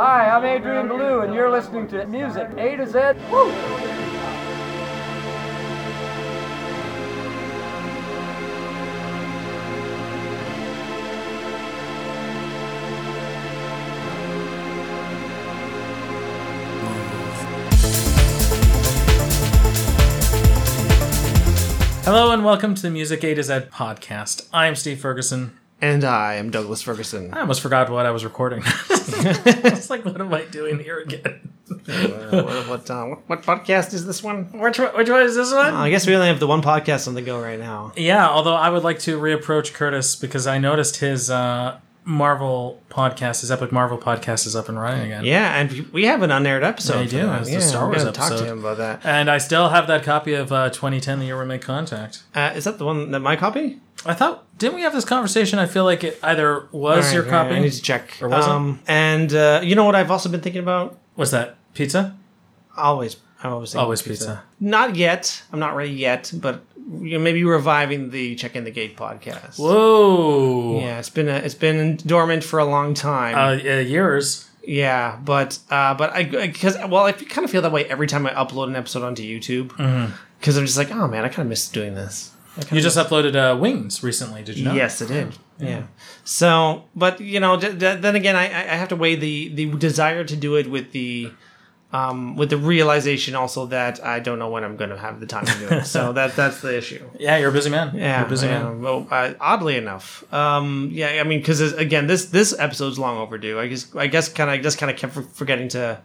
Hi, I'm Adrian Blue, and you're listening to Music A to Z. Woo! Hello, and welcome to the Music A to Z podcast. I'm Steve Ferguson. And I am Douglas Ferguson. I almost forgot what I was recording. It's like, what am I doing here again? What podcast is this one? Which one is this one? I guess we only have the one podcast on the go right now. Yeah, although I would like to reapproach Curtis because I noticed his Marvel podcast, his Epic Marvel podcast, is up and running again. Yeah, and we have an unaired episode. It's the Star Wars episode. Talk to him about that. And I still have that copy of 2010, The Year We Made Contact. Is that the one, that my copy? I thought, didn't we have this conversation? I feel like it either was your copy. I need to check. Or wasn't. And you know what I've also been thinking about? What's that? Pizza? I'm always pizza. Not yet. I'm not ready yet, but maybe reviving the Checking the Gate podcast. Whoa. Yeah, it's been dormant for a long time. Years. Yeah, but I kind of feel that way every time I upload an episode onto YouTube. Mm-hmm. Because I'm just like, oh man, I kind of miss doing this. You just uploaded Wings recently, did you not? Yes, I did. Yeah. So, but, you know, then again, I have to weigh the desire to do it with the realization also that I don't know when I'm going to have the time to do it. So that's the issue. Yeah, you're a busy man. Yeah. You're a busy man. Well, oddly enough. Yeah, I mean, because, again, this episode's long overdue. I just kind of kept forgetting to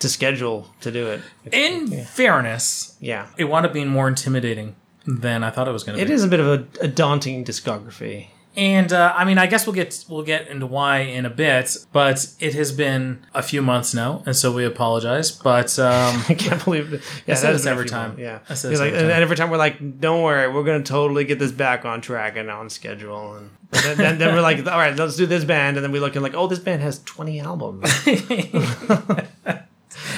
schedule to do it. In fairness, it wound up being more intimidating than I thought it was going to be. It is a bit of a daunting discography. And, I mean, I guess we'll get into why in a bit, but it has been a few months now, and so we apologize, but... I can't believe it. Yeah, that's every time. Yeah. And every time we're like, don't worry, we're going to totally get this back on track and on schedule. And then we're like, all right, let's do this band, and then we look and like, oh, this band has 20 albums.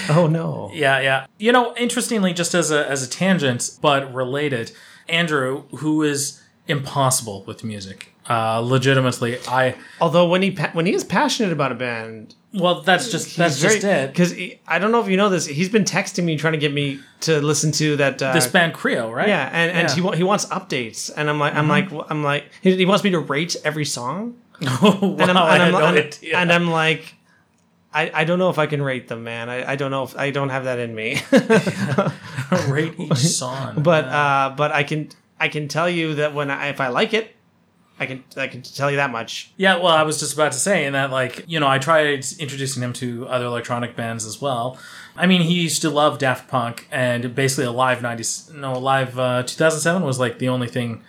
Oh, no. Yeah, yeah. You know, interestingly, just as a tangent, but related, Andrew, who is impossible with music, legitimately, although when he is passionate about a band... Well, that's just it. Because I don't know if you know this, he's been texting me trying to get me to listen to that this band Creo, right? Yeah, and he wants updates, and I'm like, he wants me to rate every song. Oh, wow, I had no idea. And I'm like... I don't know if I can rate them, man. I don't know if I don't have that in me. Rate each song, but I can tell you that if I like it, I can tell you that much. Yeah, well, I was just about to say in that, like, you know, I tried introducing him to other electronic bands as well. I mean, he used to love Daft Punk, and basically Live 2007 was like the only thing.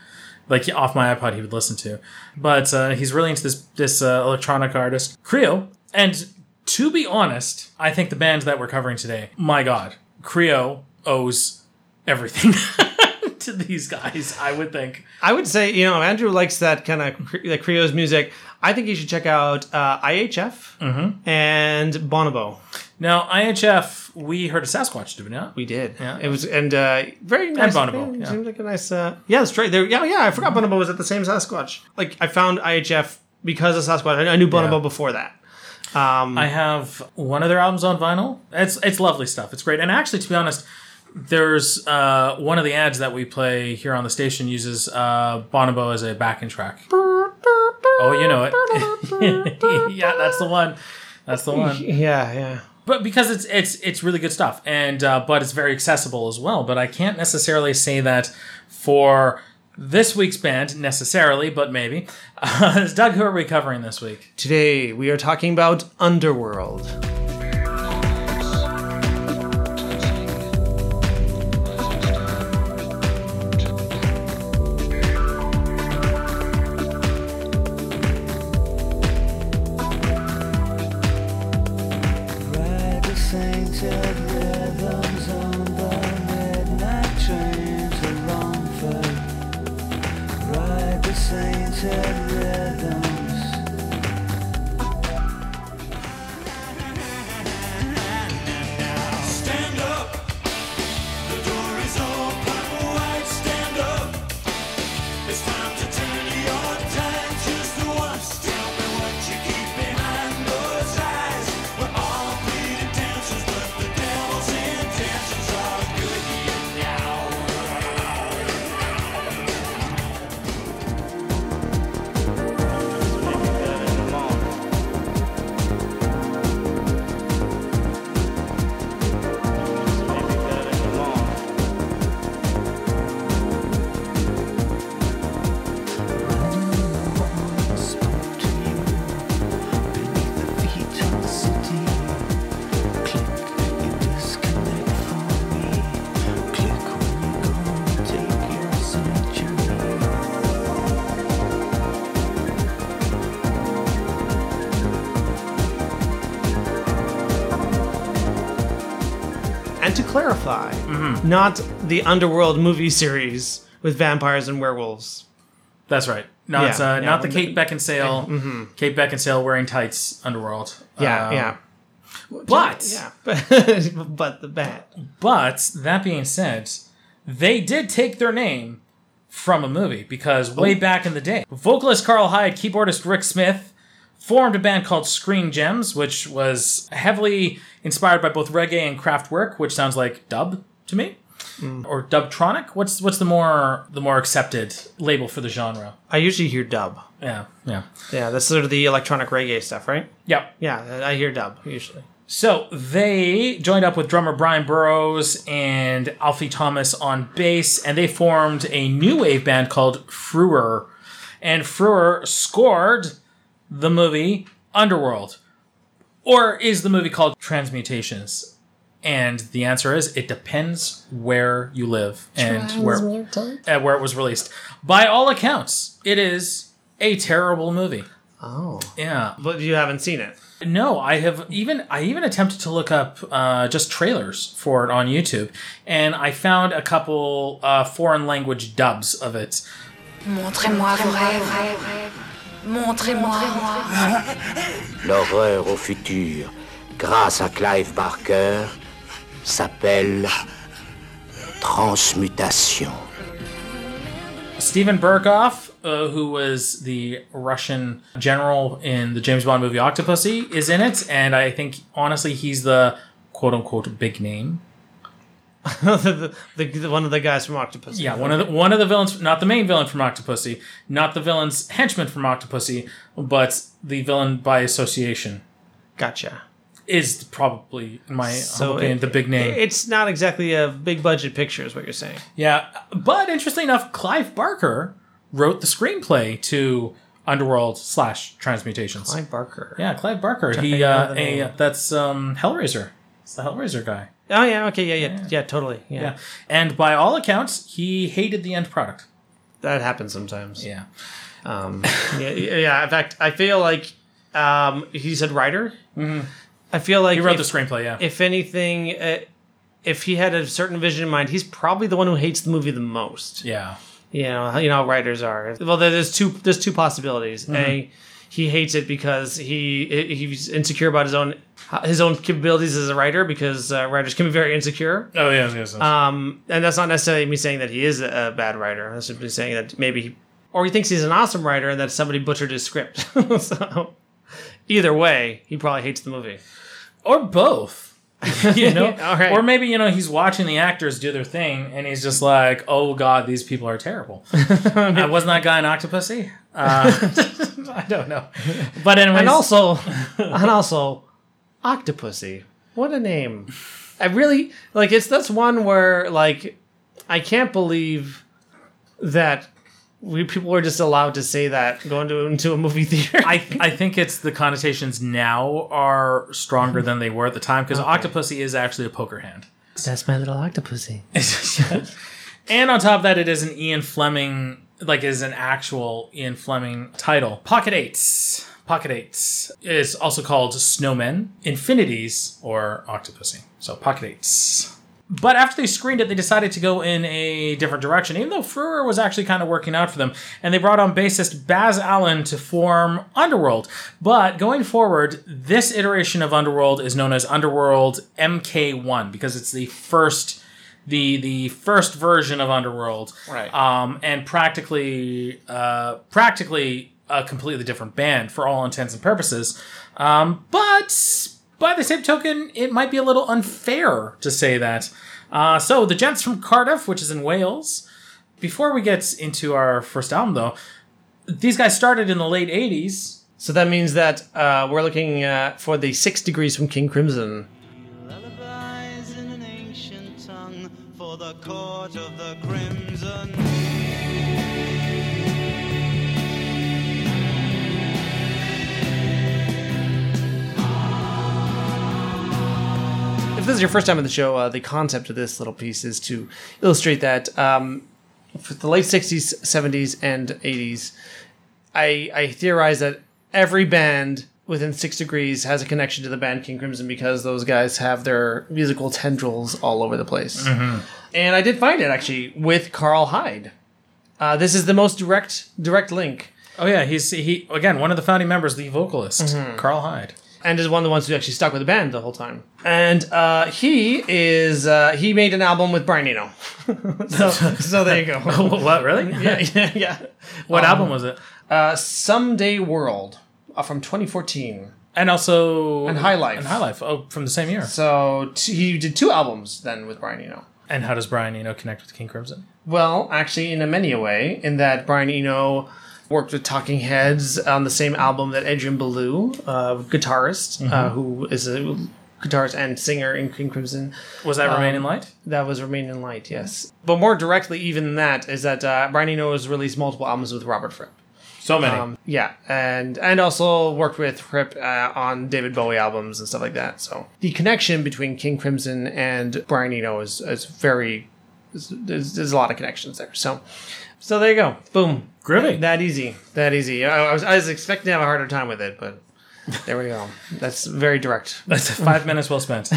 Like, off my iPod, he would listen to. But he's really into this electronic artist Creo. And to be honest, I think the band that we're covering today, my God, Creo owes everything to these guys, I would think. I would say, you know, Andrew likes that kind of Creo's music. I think you should check out IHF and Bonobo. Now, IHF, we heard a Sasquatch, did we not? We did. Yeah. It was, and very nice. And Bonobo. It seemed like a nice, yeah, that's right. Yeah, I forgot Bonobo was at the same Sasquatch. Like, I found IHF because of Sasquatch. I knew Bonobo before that. I have one of their albums on vinyl. It's lovely stuff. It's great. And actually, to be honest, there's one of the ads that we play here on the station uses Bonobo as a backing track. Oh, you know it. Yeah, that's the one. That's the one. Yeah, yeah. But because it's really good stuff, and but it's very accessible as well. But I can't necessarily say that for this week's band, necessarily, but maybe. Doug, who are we covering this week? Today, we are talking about Underworld. And to clarify, not the Underworld movie series with vampires and werewolves. That's right. Not not the Kate Beckinsale. Kate Beckinsale wearing tights Underworld. But the bat. But that being said, they did take their name from a movie because way back in the day, vocalist Carl Hyde, keyboardist Rick Smith formed a band called Screen Gems, which was heavily inspired by both reggae and Kraftwerk, which sounds like dub to me. Or dubtronic? What's the more accepted label for the genre? I usually hear dub. Yeah. That's sort of the electronic reggae stuff, right? Yep. Yeah, I hear dub usually. So they joined up with drummer Brian Burrows and Alfie Thomas on bass, and they formed a new wave band called Fruer, and Fruer scored the movie Underworld, or is the movie called Transmutations? And the answer is, it depends where you live and where it was released. By all accounts, it is a terrible movie. Oh. Yeah. But you haven't seen it? No, I even attempted to look up just trailers for it on YouTube. And I found a couple foreign language dubs of it. Montrez-moi vos rêves. Montrez-moi. L'horreur au futur, grâce à Clive Barker, s'appelle Transmutation. Steven Berkoff, who was the Russian general in the James Bond movie Octopussy, is in it, and I think, honestly, he's the quote-unquote big name. One of the guys from Octopussy. Yeah, one of the villains, not the main villain from Octopussy, not the villain's henchman from Octopussy, but the villain by association. Gotcha. Is probably, in my opinion, the big name. It's not exactly a big budget picture is what you're saying. Yeah. But interestingly enough, Clive Barker wrote the screenplay to Underworld / Transmutations. Clive Barker. Yeah, Clive Barker. That's Hellraiser. It's the Hellraiser guy. Oh, yeah. Okay. Yeah. Yeah, totally. Yeah. And by all accounts, he hated the end product. That happens sometimes. Yeah. In fact, I feel like he said writer. Mm-hmm. I feel like he wrote the screenplay. Yeah. If anything, if he had a certain vision in mind, he's probably the one who hates the movie the most. Yeah. You know, how writers are. Well, there's two possibilities. Mm-hmm. A, he hates it because he's insecure about his own capabilities as a writer, because writers can be very insecure. Oh yeah. Yes. And that's not necessarily me saying that he is a bad writer. That's simply saying that maybe he thinks he's an awesome writer and that somebody butchered his script. So. Either way, he probably hates the movie. Or both. You know? Right. Or maybe, he's watching the actors do their thing, and he's just like, oh, God, these people are terrible. Wasn't that guy in Octopussy? I don't know. But anyways. And also, Octopussy. What a name. I really, that's one where, I can't believe that... People were just allowed to say that going into a movie theater. I think it's the connotations now are stronger than they were at the time, because Octopussy is actually a poker hand. That's my little Octopussy. And on top of that, it is an Ian Fleming, is an actual Ian Fleming title. Pocket Eights is also called Snowmen, Infinities, or Octopussy. So Pocket Eights. But after they screened it, they decided to go in a different direction, even though Fruer was actually kind of working out for them. And they brought on bassist Baz Allen to form Underworld. But going forward, this iteration of Underworld is known as Underworld MK1, because it's the first... The first version of Underworld. Right. And practically a completely different band for all intents and purposes. But... By the same token, it might be a little unfair to say that. So, the gents from Cardiff, which is in Wales. Before we get into our first album, though, these guys started in the late 80s. So that means that we're looking for the 6 Degrees from King Crimson. Lullabies in an ancient tongue for the court of the Crimson. If this is your first time on the show, the concept of this little piece is to illustrate that for the late 60s, 70s, and 80s, I theorize that every band within 6 degrees has a connection to the band King Crimson because those guys have their musical tendrils all over the place. Mm-hmm. And I did find it, actually, with Carl Hyde. This is the most direct link. Oh, yeah. He again, one of the founding members, the vocalist, mm-hmm. Carl Hyde. And is one of the ones who actually stuck with the band the whole time. And he made an album with Brian Eno. so there you go. What, really? Yeah. What album was it? Someday World from 2014. And also... And High Life. Oh, from the same year. So he did two albums then with Brian Eno. And how does Brian Eno connect with King Crimson? Well, actually, in many a way, in that Brian Eno... worked with Talking Heads on the same album that Adrian Blue, guitarist, mm-hmm. Who is a guitarist and singer in King Crimson. Was that Remain in Light? That was Remain in Light, yes. But more directly even than that is that Brian Eno has released multiple albums with Robert Fripp. So many. Yeah, and also worked with Fripp on David Bowie albums and stuff like that. So the connection between King Crimson and Brian Eno is very... There's a lot of connections there. So there you go. Boom. Groovy. That easy. I was expecting to have a harder time with it, but there we go. That's very direct. That's 5 minutes well spent.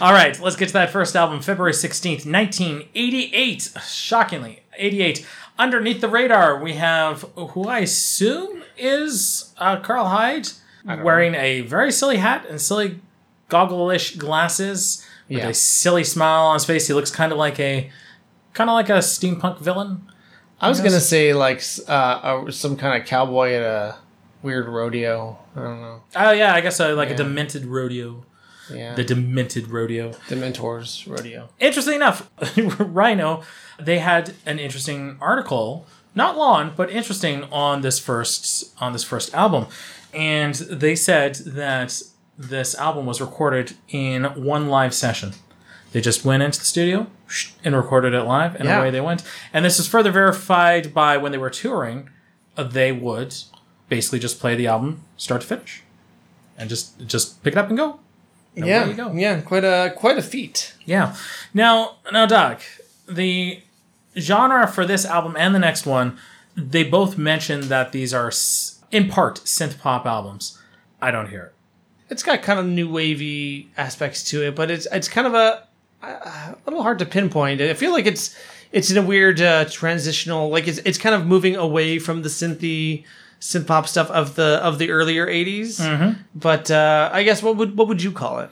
All right, let's get to that first album, February 16th, 1988. Shockingly, 88. Underneath the Radar, we have who I assume is Carl Hyde wearing a very silly hat and silly goggle-ish glasses. Yeah. With a silly smile on his face. He looks kind of like a steampunk villain. I was going to say like some kind of cowboy at a weird rodeo. I don't know. Oh, yeah. I guess a demented rodeo. Yeah. The demented rodeo. Dementor's rodeo. Interesting enough, Rhino, they had an interesting article, not long, but interesting on this first album. And they said that this album was recorded in one live session. They just went into the studio and recorded it live, and away they went. And this is further verified by when they were touring, they would basically just play the album start to finish, and just pick it up and go. And away you go. Yeah, quite a feat. Yeah. Now, Doc, the genre for this album and the next one, they both mention that these are in part synth pop albums. I don't hear it. It's got kind of new wavy aspects to it, but it's kind of a little hard to pinpoint. I feel like it's in a weird transitional, like it's kind of moving away from the synth pop stuff of the earlier 80s. Mm-hmm. But I guess what would you call it?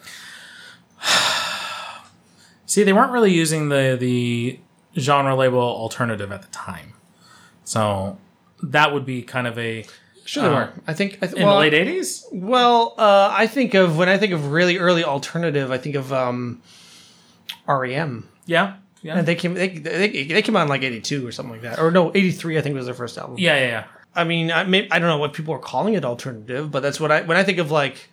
See, they weren't really using the genre label alternative at the time, so that would be kind of a. Sure they were. I think, in the late 80s? Well, when I think of really early alternative, I think of REM. Yeah. And they came out in like 82 or something like that. Or no, 83 I think was their first album. Yeah. I mean, I don't know what people are calling it alternative, but that's what when I think of like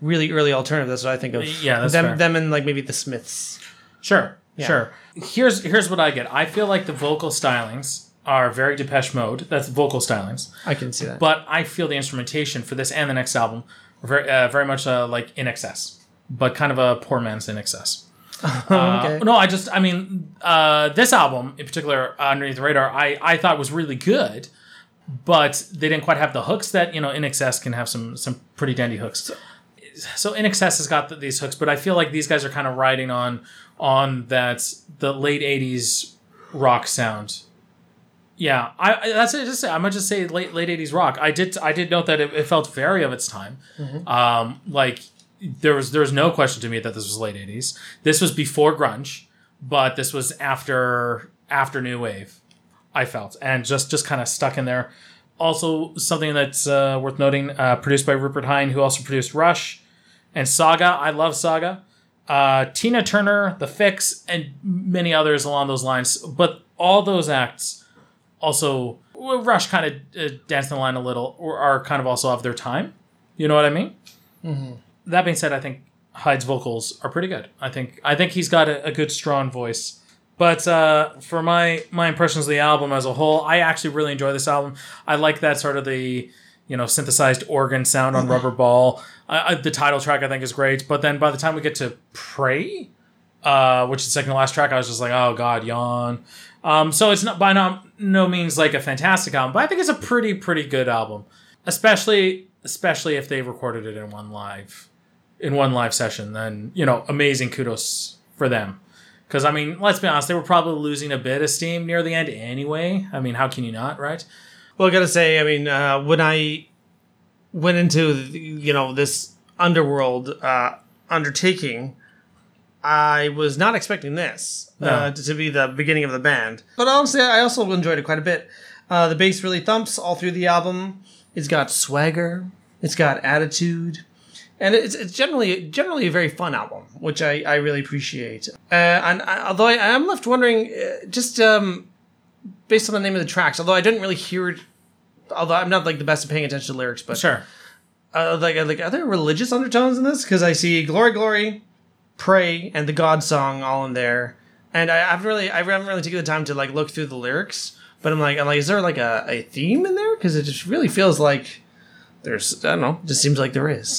really early alternative, that's what I think of. Yeah, that's fair. Them and like maybe the Smiths. Sure. Yeah. Sure. Here's what I get. I feel like the vocal stylings are very Depeche Mode. That's vocal stylings. I can see that. But I feel the instrumentation for this and the next album are very much like INXS, but kind of a poor man's INXS. Okay. No, this album in particular, Underneath the Radar, I thought was really good, but they didn't quite have the hooks that, INXS can have some pretty dandy hooks. So INXS has got these hooks, but I feel like these guys are kind of riding on that the late 80s rock sound. Yeah, I'm gonna just say late 80s rock. I did note that it felt very of its time. Mm-hmm. Like there was no question to me that this was late 80s. This was before grunge, but this was after new wave. I felt and just kind of stuck in there. Also, something that's worth noting: produced by Rupert Hine, who also produced Rush and Saga. I love Saga. Tina Turner, The Fix, and many others along those lines. But all those acts. Also, Rush kind of danced the line a little, or are kind of also of their time. You know what I mean? Mm-hmm. That being said, I think Hyde's vocals are pretty good. I think he's got a good, strong voice. But for my impressions of the album as a whole, I actually really enjoy this album. I like that sort of the synthesized organ sound on Rubber Ball. The title track I think is great. But then by the time we get to Pray, which is the second to last track, I was just like, oh god, yawn. So it's not by no means like a fantastic album, but I think it's a pretty good album, especially especially if they recorded it in one live session, then, you know, amazing kudos for them. Because, I mean, let's be honest, they were probably losing a bit of steam near the end anyway. I mean, how can you not, right? Well, I got to say, I mean, when I went into, you know, this Underworld undertaking, I was not expecting this to be the beginning of the band. But honestly, I also enjoyed it quite a bit. The bass really thumps all through the album. It's got swagger. It's got attitude. And it's generally a very fun album, which I really appreciate. Although I am left wondering, based on the name of the tracks, although I didn't really hear it, although I'm not like the best at paying attention to lyrics, but sure. Are there religious undertones in this? Because I see Glory, Glory, Pray, and the God Song all in there, and I haven't really taken the time to like look through the lyrics. But I'm like, is there like a theme in there? Because it just really feels like there's, I don't know, just seems like there is.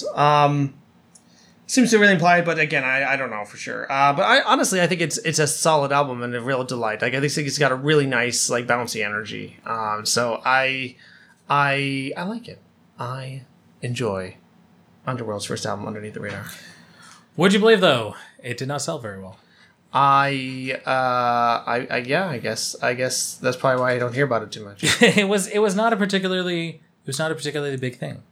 Seems to really imply, but again, I don't know for sure. But I honestly, I think it's a solid album and a real delight. Like, I think it's got a really nice, like, bouncy energy. So I like it. I enjoy Underworld's first album, Underneath the Radar. Would you believe though, it did not sell very well. I guess that's probably why I don't hear about it too much. It was not a particularly big thing.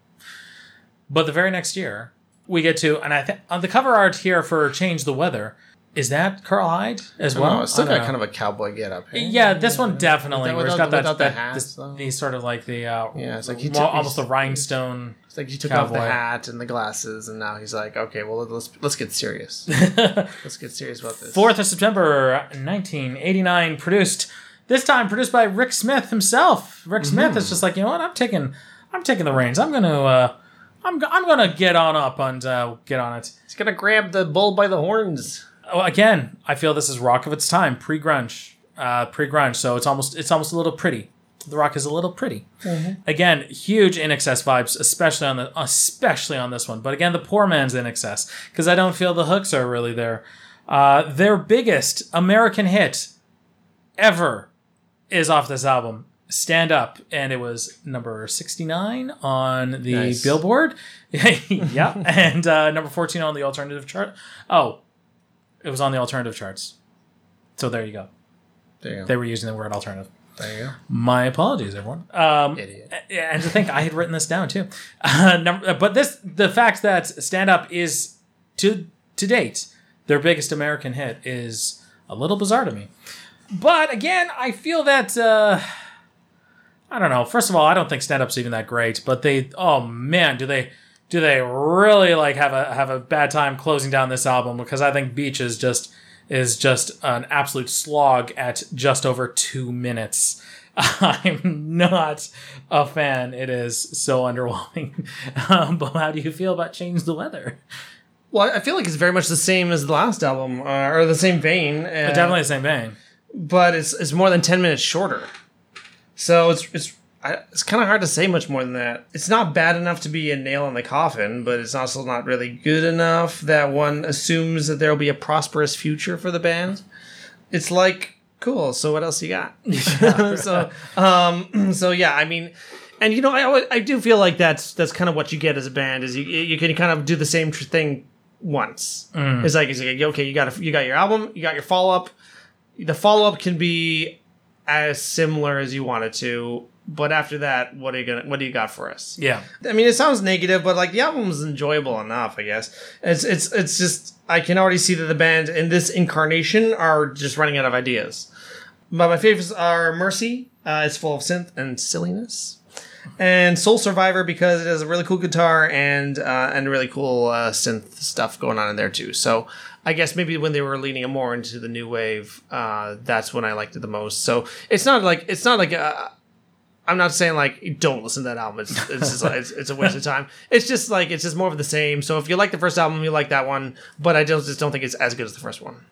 But the very next year, we get to, and I think on the cover art here for Change the Weather, is that Carl Hyde as well? No, it's still got kind of a cowboy get up here. Yeah, this one definitely. Without, without the hat, the sort of like the it's like almost the rhinestone. It's like he took cowboy off the hat and the glasses, and now he's like, okay, well let's get serious. Let's get serious about this. 4th of September, 1989, produced. This time produced by Rick Smith himself. Rick Smith is just like, you know what? I'm taking the reins. I'm gonna get on up and get on it. He's gonna grab the bull by the horns. Oh, again, I feel this is rock of its time, pre-grunge. So it's almost a little pretty. The rock is a little pretty. Mm-hmm. Again, huge INXS vibes, especially on this one. But again, the poor man's INXS, because I don't feel the hooks are really there. Their biggest American hit ever is off this album, Stand Up, and it was number 69 on the Billboard. Yeah, and number 14 on the alternative chart. Oh. It was on the alternative charts. So there you go. They were using the word alternative. There you go. My apologies, everyone. Idiot. And to think I had written this down, too. But the fact that Stand Up is, to date, their biggest American hit is a little bizarre to me. But, again, I feel that... I don't know. First of all, I don't think Stand Up's even that great. But they... Oh, man, do they really like have a bad time closing down this album, because I think Beach is just an absolute slog at just over 2 minutes. I'm not a fan. It is so underwhelming. But how do you feel about Change the Weather? Well, I feel like it's very much the same as the last album, or the same vein. Definitely the same vein. But it's more than 10 minutes shorter. So it's kind of hard to say much more than that. It's not bad enough to be a nail in the coffin, but it's also not really good enough that one assumes that there will be a prosperous future for the band. It's like, cool, so what else you got? Yeah. So yeah, I mean, and you know, I do feel like that's kind of what you get as a band, is you can kind of do the same thing once. Mm. It's like okay, you got your album, you got your follow-up. The follow-up can be as similar as you want it to. But after that, what do you got for us? Yeah, I mean, it sounds negative, but like the album's enjoyable enough, I guess. It's just I can already see that the band in this incarnation are just running out of ideas. But my favorites are Mercy. It's full of synth and silliness, and Soul Survivor, because it has a really cool guitar and really cool synth stuff going on in there too. So I guess maybe when they were leaning more into the new wave, that's when I liked it the most. So it's not like. I'm not saying like don't listen to that album. It's just like, it's a waste of time. It's just like it's just more of the same. So if you like the first album, you like that one. But I just don't think it's as good as the first one.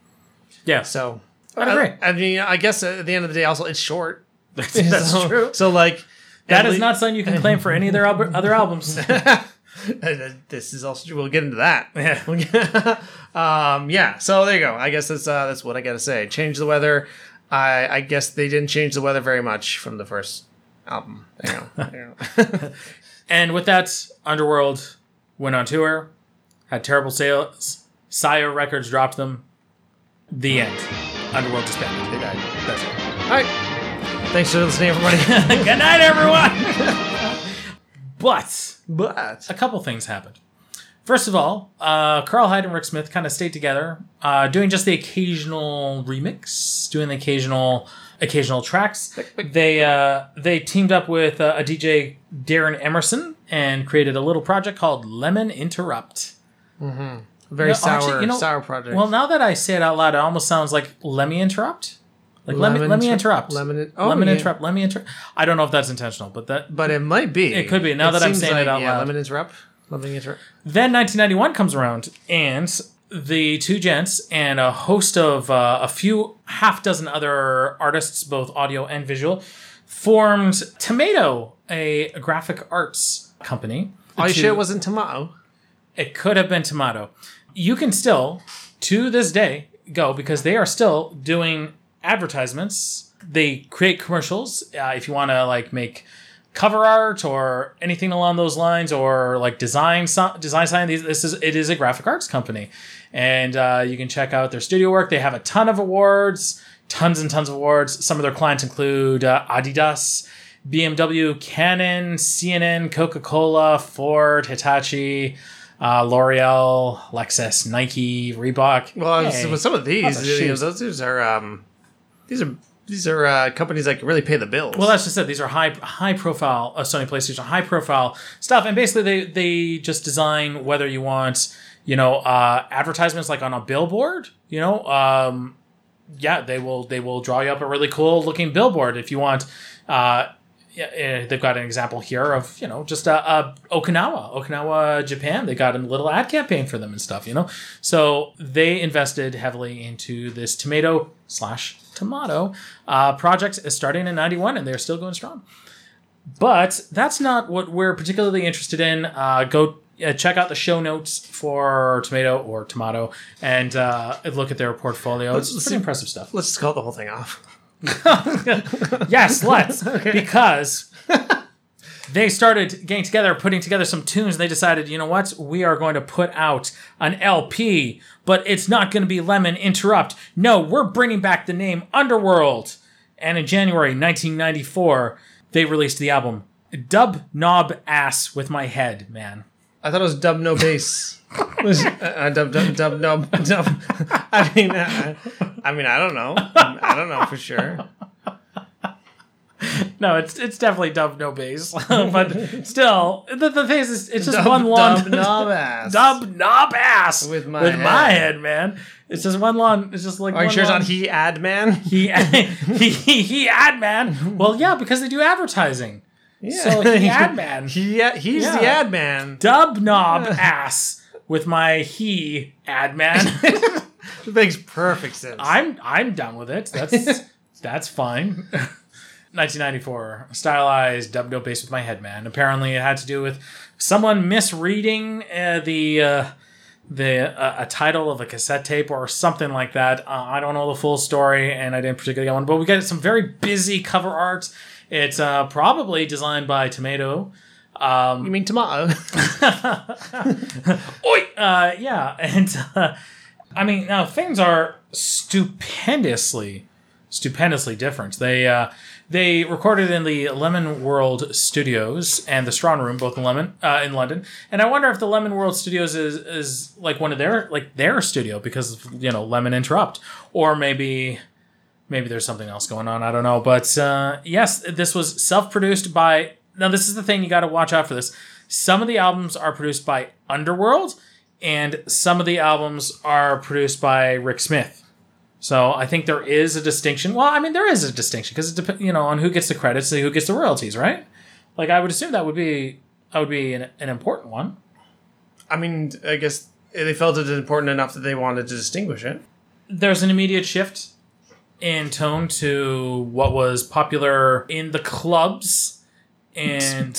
Yeah. So I agree. I mean, I guess at the end of the day, also it's short. That's true. So like that is not something you can claim for any of their other albums. This is also true. We'll get into that. Yeah. Yeah. So there you go. I guess that's what I got to say. Change the Weather. I guess they didn't change the weather very much from the first album. Hang on. And with that, Underworld went on tour, had terrible sales. Sire Records dropped them. The end. Underworld disbanded. They died. That's it. All right. Thanks for listening, everybody. Good night, everyone. But a couple things happened. First of all, Carl Hyde and Rick Smith kind of stayed together, doing just the occasional remix, doing the occasional tracks. They teamed up with a DJ, Darren Emerson, and created a little project called Lemon Interrupt. Mm-hmm. Sour project. Well, now that I say it out loud, it almost sounds like Lemmy Interrupt. Like Lemon Interrupt. I don't know if that's intentional, but it might be. It could be. Now that I'm saying it out loud. Lemon Interrupt. Then 1991 comes around, and the two gents and a host of a few half dozen other artists, both audio and visual, formed Tomato, a graphic arts company. Are you sure it wasn't Tomato? It could have been Tomato. You can still, to this day, go, because they are still doing advertisements. They create commercials. If you want to make cover art or anything along those lines, or design sign. It is a graphic arts company, and you can check out their studio work. They have a ton of awards, tons and tons of awards. Some of their clients include Adidas, BMW, Canon, CNN, Coca-Cola, Ford, Hitachi, L'Oreal, Lexus, Nike, Reebok. Well, with some of these are companies that can really pay the bills. Well, that's just it. These are high profile Sony PlayStation, high profile stuff, and basically they just design whether you want advertisements like on a billboard. They will draw you up a really cool looking billboard if you want. They've got an example here of just Okinawa, Japan. They got a little ad campaign for them and stuff. So they invested heavily into this Tomato /Tomato project, is starting in 91, and they're still going strong. But that's not what we're particularly interested in. Go check out the show notes for Tomato or Tomato and look at their portfolio. It's pretty impressive stuff. Let's just call the whole thing off. Yes, let's. Okay. Because they started getting together, putting together some tunes, and they decided, we are going to put out an LP, but it's not going to be Lemon Interrupt. No, we're bringing back the name Underworld. And in January 1994, they released the album Dub Knob Ass with My Head, Man. I thought it was Dub No Bass. Dub Knob. I mean, I don't know. I don't know for sure. No, it's definitely Dub No Bass. But still, the thing is, it's just one long... Dub Knob Ass. Dub Knob Ass. With my head, man. It's just one long... It's just like... Are you sure it's not He Ad Man? He Ad Man? Well, yeah, because they do advertising. Yeah. So He Ad Man. He's the Ad Man. Dub Knob Ass with my He Ad Man. It makes perfect sense. I'm done with it. That's fine. 1994, stylized Dub No Bass with My Head, Man. Apparently, it had to do with someone misreading a title of a cassette tape or something like that. I don't know the full story, and I didn't particularly get one. But we got some very busy cover art. It's probably designed by Tomato. You mean Tomato? Oi! Yeah, and... now things are stupendously different. They recorded in the Lemon World Studios and the Strong Room, both in London. And I wonder if the Lemon World Studios is like one of their studio, because Lemon Interrupt, or maybe there's something else going on. I don't know, but yes, this was self-produced by. Now this is the thing, you got to watch out for this. Some of the albums are produced by Underworld. And some of the albums are produced by Rick Smith. So I think there is a distinction. Well, I mean, there is a distinction because it depends, on who gets the credits and who gets the royalties, right? Like, I would assume that would be an important one. I mean, I guess they felt it important enough that they wanted to distinguish it. There's an immediate shift in tone to what was popular in the clubs and...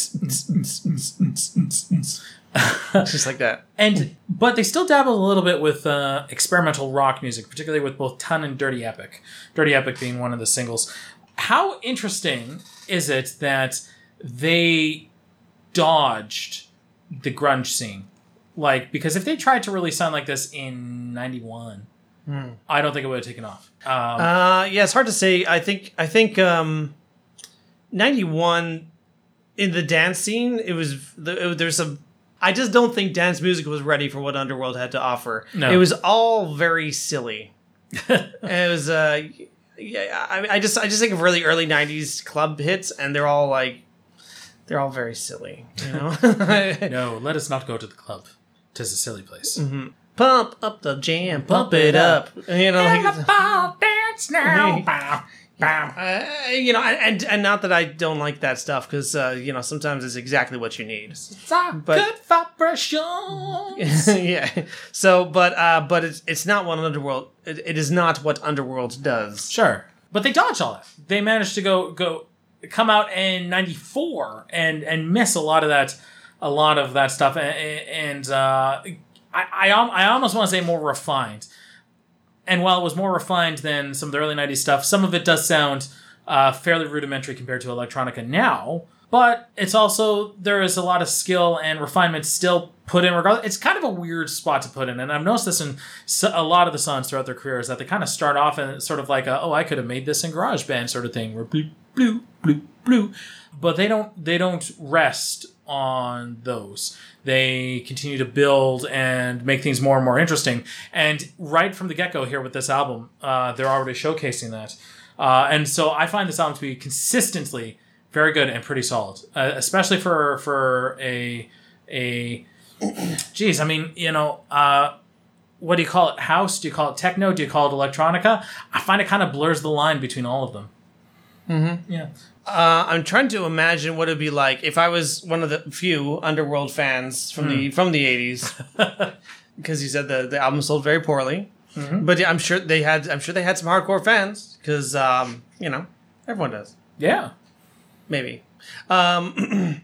Just like that. But they still dabbled a little bit with experimental rock music, particularly with both Ton and Dirty Epic. Dirty Epic being one of the singles. How interesting is it that they dodged the grunge scene. Like, because if they tried to really sound like this in 91, I don't think it would have taken off. Yeah, it's hard to say. I think 91 in the dance scene, it was there's some. I just don't think dance music was ready for what Underworld had to offer. No. It was all very silly. It was yeah. I just think of really early 90s club hits, and they're all like, they're all very silly. You know. No, let us not go to the club. 'Tis a silly place. Mm-hmm. Pump up the jam, pump it up. You know, like, the ball dance now. Bow, bow. You know, and not that I don't like that stuff, because you know, sometimes it's exactly what you need. But, good vibrations. Yeah. So, but it's not what Underworld. It is not what Underworld does. Sure, but they dodged all that. They managed to come out in '94 and miss a lot of that stuff and I almost want to say more refined. And while it was more refined than some of the early 90s stuff, some of it does sound fairly rudimentary compared to electronica now. But it's also, there is a lot of skill and refinement still put in regardless. It's kind of a weird spot to put in. And I've noticed this in a lot of the songs throughout their career, is that they kind of start off in sort of like, I could have made this in GarageBand sort of thing, where bloop, bloop, bloop, bloop. But they don't rest on those. They continue to build and make things more and more interesting. And right from the get-go here with this album, they're already showcasing that. And so I find this album to be consistently very good and pretty solid, especially for a geez, I mean, you know, what do you call it? House? Do you call it techno? Do you call it electronica? I find it kind of blurs the line between all of them. Mm-hmm. Yeah. I'm trying to imagine what it'd be like if I was one of the few Underworld fans from the 80s, because you said the album sold very poorly. Mm-hmm. But yeah, I'm sure they had some hardcore fans, because you know, everyone does. Yeah, maybe. To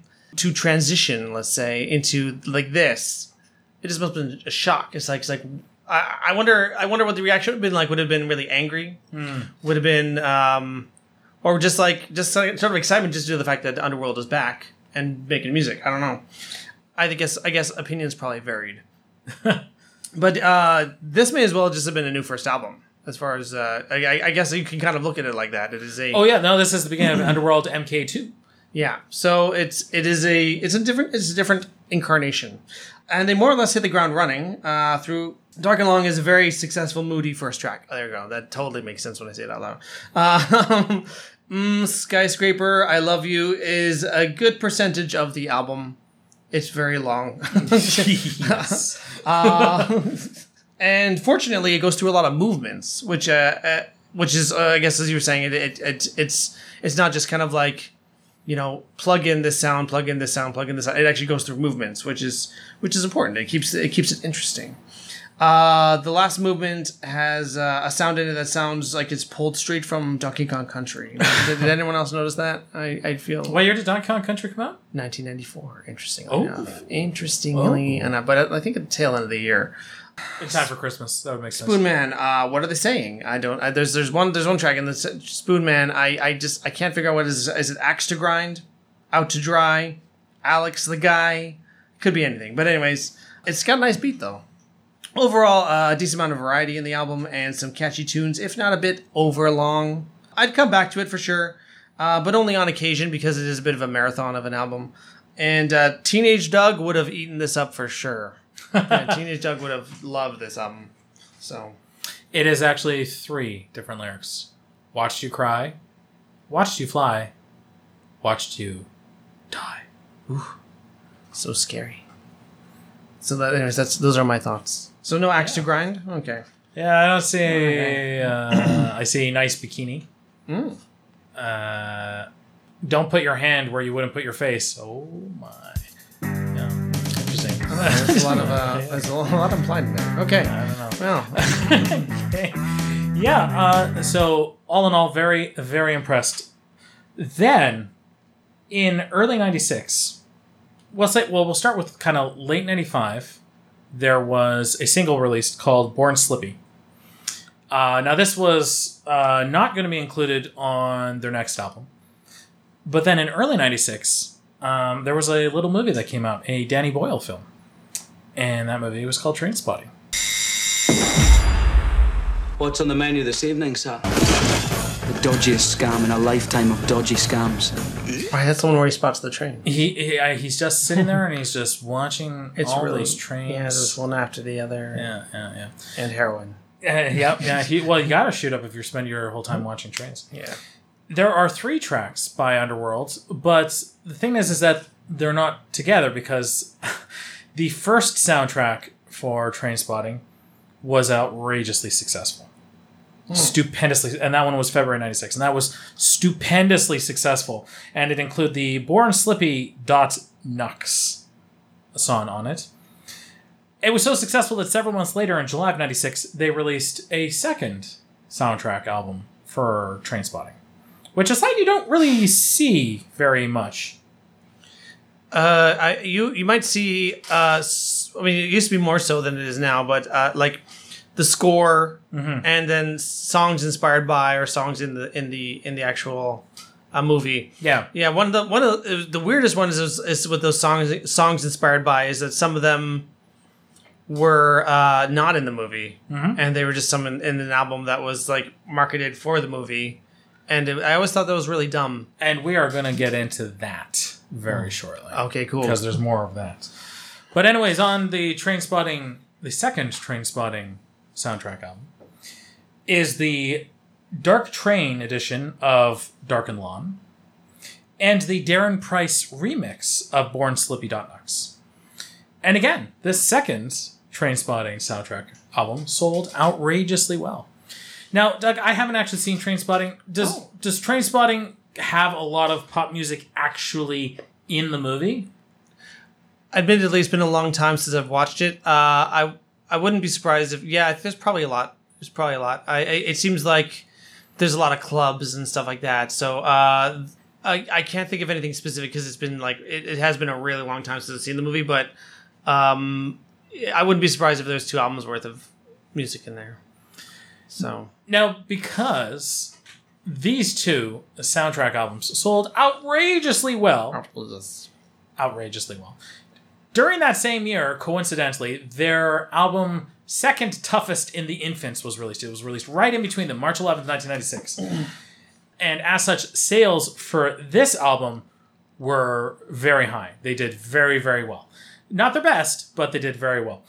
transition, let's say, into like this, it just must have been a shock. It's like I wonder what the reaction would have been like. Would have been really angry. Mm. Would have been. Or just sort of excitement just due to the fact that the Underworld is back and making music. I don't know. I guess opinions probably varied. But this may as well just have been a new first album. As far as, I guess you can kind of look at it like that. It is a... Oh, yeah. No, this is the beginning of Underworld MK2. Yeah. So it's a different incarnation. And they more or less hit the ground running through... Dark and Long is a very successful, moody first track. Oh, there you go. That totally makes sense when I say it out loud. Skyscraper, I Love You is a good percentage of the album. It's very long. Yes. And fortunately, it goes through a lot of movements, which is, I guess, as you were saying, it's not just kind of like, you know, plug in this sound, plug in this sound, plug in this sound. It actually goes through movements, which is important. It keeps it interesting. The last movement has a sound in it that sounds like it's pulled straight from Donkey Kong Country. Did anyone else notice that? I feel... What year did Donkey Kong Country come out? 1994, interestingly enough. But I think at the tail end of the year. In time for Christmas. That would make sense. Spoon Man, what are they saying? There's one track in this Spoon Man. I can't figure out what it is. Is it Axe to Grind? Out to Dry? Alex the Guy? Could be anything. But anyways, it's got a nice beat though. Overall, a decent amount of variety in the album and some catchy tunes, if not a bit overlong. I'd come back to it for sure, but only on occasion, because it is a bit of a marathon of an album. And Teenage Doug would have eaten this up for sure. Yeah, Teenage Doug would have loved this album. So, it is actually 3 different lyrics. Watched you cry, watched you fly, watched you die. Ooh, so scary. So that, anyways, those are my thoughts. So no axe to grind? Okay. Yeah, I don't see... Okay. I see nice bikini. Mm. Don't put your hand where you wouldn't put your face. Oh, my. Yeah. Interesting. There's a lot implied in there. Okay. I don't know. Well. Okay. Yeah, so all in all, very, very impressed. Then, in early 96... We'll start with kind of late 95. There was a single released called Born Slippy. Now, this was not going to be included on their next album. But then in early 96, there was a little movie that came out, a Danny Boyle film. And that movie was called Trainspotting. What's on the menu this evening, sir? The dodgiest scam in a lifetime of dodgy scams. I had someone where he spots the train. He's just sitting there and he's just watching these trains. Yeah, there's one after the other. Yeah. And heroin. Yeah. Well, you gotta shoot up if you spend your whole time watching trains. Yeah. There are 3 tracks by Underworld, but the thing is that they're not together because the first soundtrack for Trainspotting was outrageously successful. Stupendously, and that one was February 96, and that was stupendously successful, and it included the Born Slippy .nux song on it. It was so successful that several months later, in July of 96, they released a second soundtrack album for Trainspotting, which is something you don't really see very much. You might see, I mean, it used to be more so than it is now, but like the score, and then songs inspired by or songs in the actual movie. Yeah. One of the weirdest ones is with those songs inspired by is that some of them were not in the movie, and they were just some in an album that was like marketed for the movie. And I always thought that was really dumb. And we are going to get into that very shortly. Okay, cool. Because there's more of that. But anyways, on the second Trainspotting soundtrack album, is the Dark Train edition of Dark and Lawn and the Darren Price remix of Born Slippy .nux. And again, this second Trainspotting soundtrack album sold outrageously well. Now, Doug, I haven't actually seen Trainspotting. Does Trainspotting have a lot of pop music actually in the movie? Admittedly, it's been a long time since I've watched it. I wouldn't be surprised if... Yeah, there's probably a lot. It seems like there's a lot of clubs and stuff like that. So I can't think of anything specific because it's been like... It has been a really long time since I've seen the movie, but I wouldn't be surprised if there's 2 albums worth of music in there. So now, because these 2 soundtrack albums sold outrageously well. During that same year, coincidentally, their album Second Toughest in the Infants was released. It was released right in between them, March 11th, 1996. And as such, sales for this album were very high. They did very, very well. Not their best, but they did very well.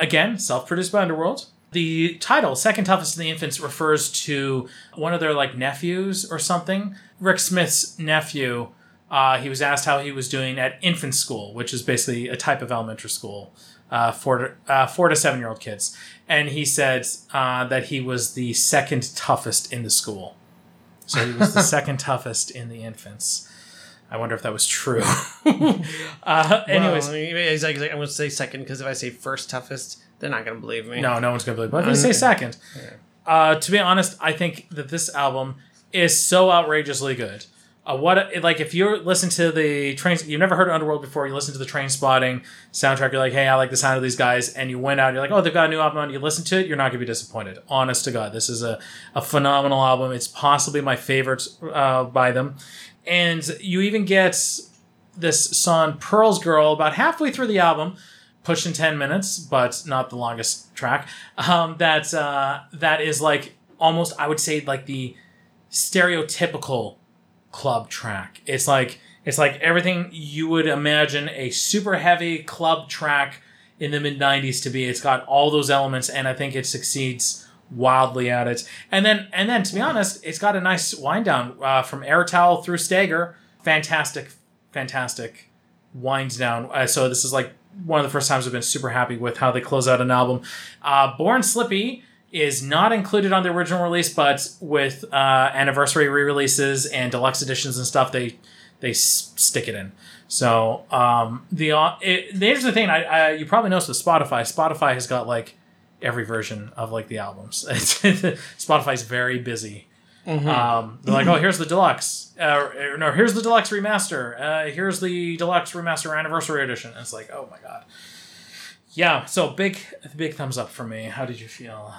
Again, self-produced by Underworld. The title, Second Toughest in the Infants, refers to one of their like nephews or something. Rick Smith's nephew, he was asked how he was doing at infant school, which is basically a type of elementary school, 4 to 7-year-old kids. And he said that he was the second toughest in the school. So he was the second toughest in the infants. I wonder if that was true. Anyways. Well, I'm going to say second because if I say first toughest... They're not going to believe me. No one's going to believe me. But I'm going to say second. Yeah. To be honest, I think that this album is so outrageously good. If you listen to the Trains... You've never heard of Underworld before. You listen to the Trainspotting soundtrack. You're like, hey, I like the sound of these guys. And you went out and you're like, oh, they've got a new album on. You listen to it. You're not going to be disappointed. Honest to God. This is a phenomenal album. It's possibly my favorite by them. And you even get this song, Pearl's Girl, about halfway through the album... Pushing 10 minutes, but not the longest track. That is like almost, I would say, like the stereotypical club track. It's like everything you would imagine a super heavy club track in the mid 90s to be. It's got all those elements, and I think it succeeds wildly at it. And then to be honest, it's got a nice wind down from Air Towel through Stagger. Fantastic winds down. So this is like one of the first times I've been super happy with how they close out an album. Born Slippy is not included on the original release, but with anniversary re-releases and deluxe editions and stuff, they stick it in. So the interesting thing, you probably noticed with Spotify. Spotify has got like every version of like the albums. Spotify's very busy. They're like, oh, here's the deluxe. No, here's the deluxe remaster. Here's the deluxe remaster anniversary edition. And it's like, oh my God. Yeah, so big thumbs up for me. How did you feel?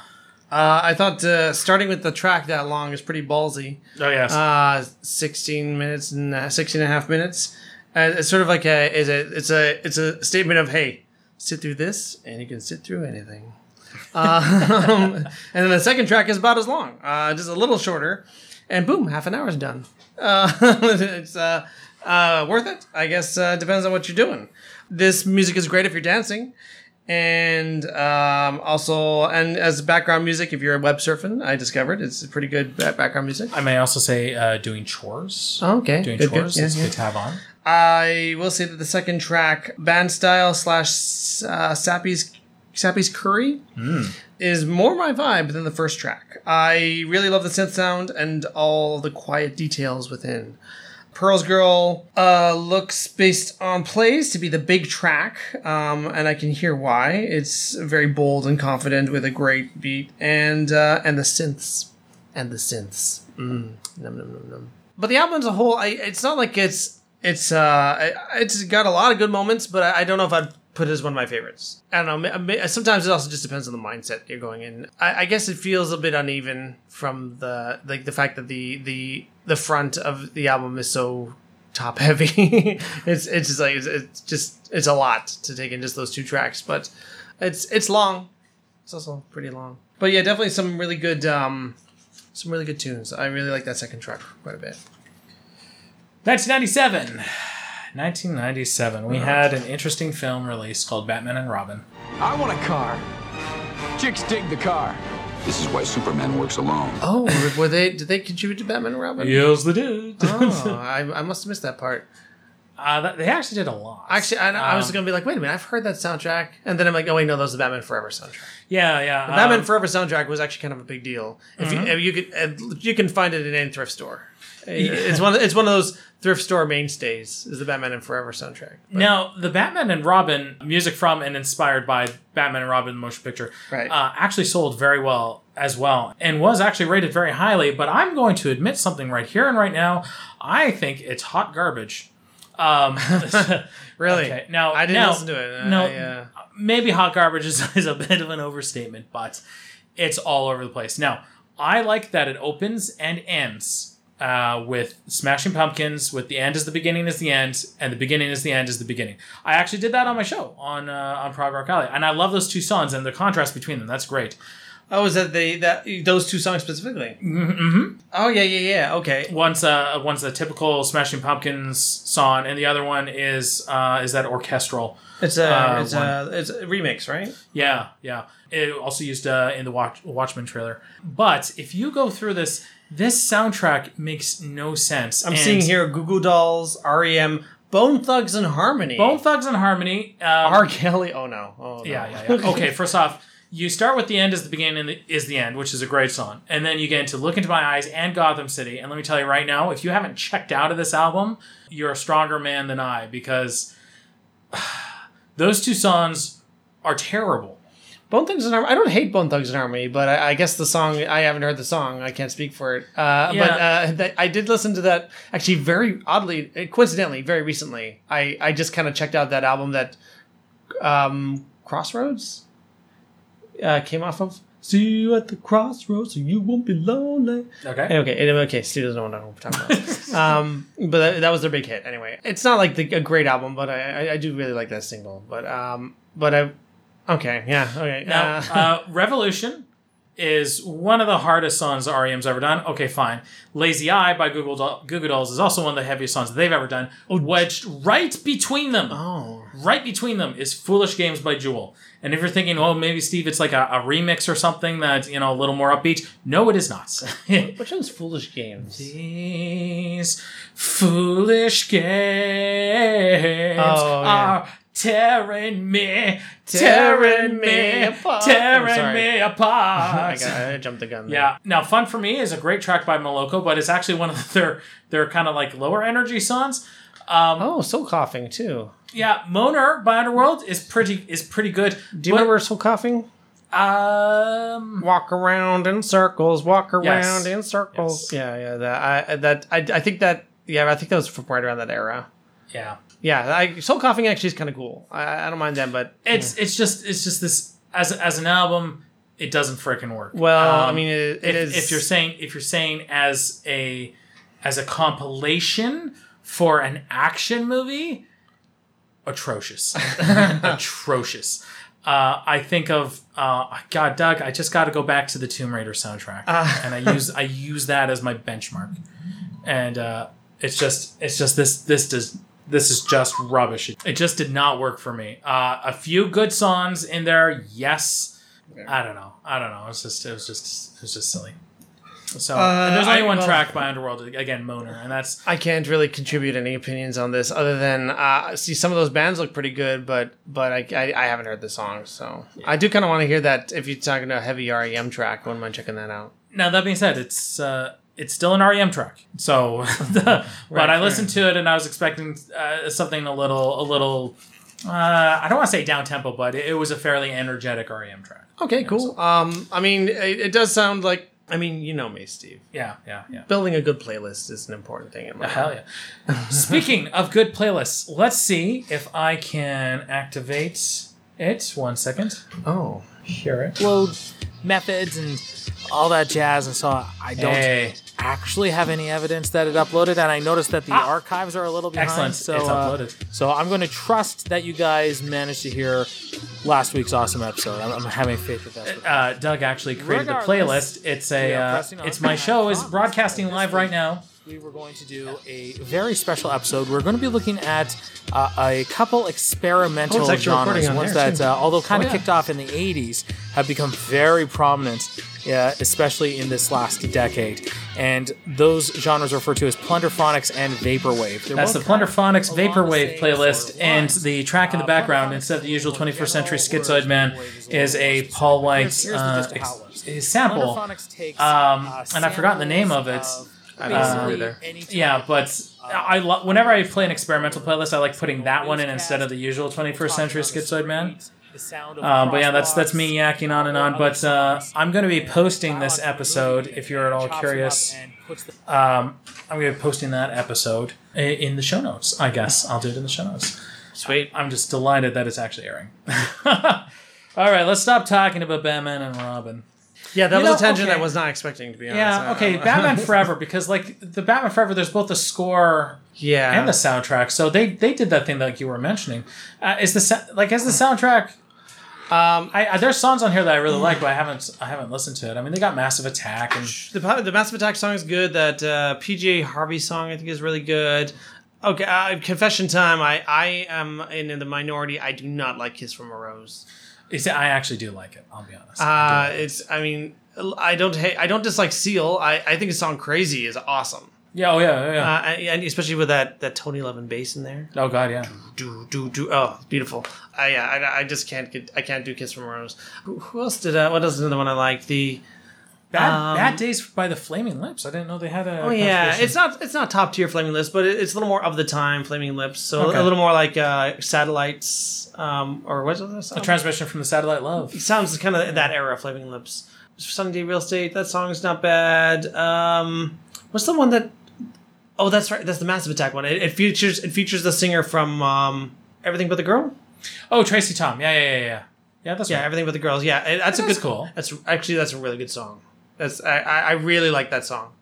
I thought starting with the track that long is pretty ballsy. Oh, yes. 16 minutes and 16 and a half minutes. It's sort of like it's a statement of, hey, sit through this and you can sit through anything. And then the second track is about as long, just a little shorter, and boom, half an hour's done. It's worth it, I guess. Depends on what you're doing. This music is great if you're dancing. And also as background music, if you're web surfing, I discovered it's pretty good background music. I may also say doing chores. Oh, okay. Doing chores is good to have on. I will say that the second track, band style / Sappy's Curry, is more my vibe than the first track. I really love the synth sound and all the quiet details within. Pearl's Girl looks based on plays to be the big track, and I can hear why. It's very bold and confident with a great beat and the synths. Num, num, num, num. But the album as a whole, it's not like it's got a lot of good moments, but I don't know if I'd put it as one of my favorites. I don't know. Sometimes it also just depends on the mindset you're going in. I guess it feels a bit uneven from the fact that the front of the album is so top heavy. it's just a lot to take in just those two tracks, but it's long. It's also pretty long. But yeah, definitely some really good tunes. I really like that second track quite a bit. 1997, we had an interesting film release called Batman and Robin. I want a car. Chicks dig the car. This is why Superman works alone. Oh, did they contribute to Batman and Robin? Yes, they did. Oh, I must have missed that part. They actually did a lot. Actually, I was going to be like, wait a minute, I've heard that soundtrack. And then I'm like, oh, wait, no, that was the Batman Forever soundtrack. Yeah. The Batman Forever soundtrack was actually kind of a big deal. If you can find it in any thrift store. Yeah. It's one of those thrift store mainstays, is the Batman and Forever soundtrack. But. Now, the Batman and Robin, music from and inspired by Batman and Robin, the motion picture, right, actually sold very well as well and was actually rated very highly. But I'm going to admit something right here and right now. I think it's hot garbage. Really? Okay. Now, I didn't listen to it. Maybe hot garbage is a bit of an overstatement, but it's all over the place. Now, I like that it opens and ends with Smashing Pumpkins, with the end is the beginning is the end, and the beginning is the end is the beginning. I actually did that on my show on Prog Rock Alley, and I love those two songs and the contrast between them. That's great. Oh, is that those two songs specifically? Mm-hmm. Oh yeah. Okay. One's a typical Smashing Pumpkins song, and the other one is that orchestral. It's a remix, right? Yeah. It also used in the Watchmen trailer. But if you go through this. This soundtrack makes no sense. I'm seeing here Goo Goo Dolls, R.E.M., Bone Thugs and Harmony. R. Kelly. Oh, no. Oh, yeah. Okay, first off, you start with the end is the beginning and is the end, which is a great song. And then you get into Look Into My Eyes and Gotham City. And let me tell you right now, if you haven't checked out of this album, you're a stronger man than I, because those two songs are terrible. Bone Thugs and Harmony. I don't hate Bone Thugs and Harmony, but I guess the song, I haven't heard the song. I can't speak for it. But I did listen to that, actually, very oddly, coincidentally, very recently. I just kind of checked out that album that Crossroads came off of. See you at the crossroads, so you won't be lonely. Okay. Stu doesn't know what I'm talking about. But that was their big hit. Anyway, it's not like a great album, but I do really like that single. Okay. Now, Revolution is one of the hardest songs REM's ever done. Okay, fine. Lazy Eye by Goo Goo Dolls is also one of the heaviest songs they've ever done. Wedged right between them. Oh. Right between them is Foolish Games by Jewel. And if you're thinking, oh, maybe, Steve, it's like a remix or something that's, a little more upbeat. No, it is not. Which one's Foolish Games? These foolish games are... Tearing me apart. I jumped the gun there. Yeah. Now, Fun For Me is a great track by Moloko, but it's actually one of their kind of like lower energy songs. Soul Coughing too. Yeah, Moaner by Underworld is pretty good. Do you remember Soul Coughing? Walk around in circles. Yes. Yeah. I think that was from right around that era. Yeah. Yeah, Soul Coughing actually is kind of cool. I don't mind that, but... It's just this... As an album, it doesn't freaking work. Well, it is... If you're saying as a compilation for an action movie, atrocious. Atrocious. I think of God, Doug. I just got to go back to the Tomb Raider soundtrack, and I use that as my benchmark. And it's just this is just rubbish. It just did not work for me. A few good songs in there, yes. I don't know. It was just silly. So there's only one track by Underworld, again, Moaner, and that's... I can't really contribute any opinions on this other than, see, some of those bands look pretty good, but I haven't heard the song, so... Yeah. I do kind of want to hear that, if you're talking about a heavy REM track, I wouldn't mind checking that out. Now, that being said, it's still an REM track, so... I listened to it, and I was expecting something a little... I don't want to say down-tempo, but it was a fairly energetic REM track. Okay, cool. So. I mean, it does sound like... I mean, you know me, Steve. Yeah. Building a good playlist is an important thing in my life. Hell yeah. Speaking of good playlists, let's see if I can activate it. 1 second. Oh, hear it. Load methods and all that jazz. And so I don't actually have any evidence that it uploaded. And I noticed that the archives are a little behind. Excellent. So, it's uploaded. So I'm going to trust that you guys managed to hear last week's awesome episode. I'm having faith with that. Doug actually created the playlist. It's my show is broadcasting live right now. We were going to do a very special episode. We're going to be looking at a couple experimental genres, ones that, although kind of kicked off in the 80s, have become very prominent, especially in this last decade. And those genres are referred to as plunderphonics and vaporwave. That's the plunderphonics vaporwave playlist, and the track in the background, instead of the usual 21st century schizoid man, is a Paul White's sample, and I've forgotten the name of it. I don't know either. Yeah, but whenever I play an experimental playlist, I like putting that one in instead of the usual 21st century schizoid man. But yeah, that's me yakking on and on. But I'm going to be posting this episode, if you're at all curious. I'm going to be posting that episode in the show notes, I guess. I'll do it in the show notes. Sweet. I'm just delighted that it's actually airing. All right, let's stop talking about Batman and Robin. Yeah, that was a tangent I was not expecting, to be honest. Yeah, okay, Batman Forever, because, like, the Batman Forever, there's both the score and the soundtrack, so they did that thing that, like, you were mentioning. Is the soundtrack... there's songs on here that I really like, but I haven't listened to it. I mean, they got Massive Attack. And the Massive Attack song is good. That PJ Harvey song, I think, is really good. Okay, confession time. I am in the minority. I do not like Kiss from a Rose. I actually do like it. I'll be honest. I don't dislike Seal. I think his song "Crazy" is awesome. Yeah. Oh yeah. Yeah. And especially with that Tony Levin bass in there. Oh god. Yeah. Do do do. Oh, beautiful. I just can't get. I can't do "Kiss from a Rose." Who else did? What else is another one I like? The Bad Days by the Flaming Lips. I didn't know they had a. Oh yeah. It's not top tier Flaming Lips, but it's a little more of the time Flaming Lips. So a little more like Satellites. Or what's that song? A Transmission from the Satellite Love. It sounds kind of that era, Flaming Lips. Sunday Real Estate, that song's not bad. What's the one that... Oh, that's right. That's the Massive Attack one. It features the singer from Everything But the Girl. Oh, Tracy Thorn. Yeah. Yeah, that's right. Everything But the Girls. Yeah, that's cool. That's a really good song. I really like that song.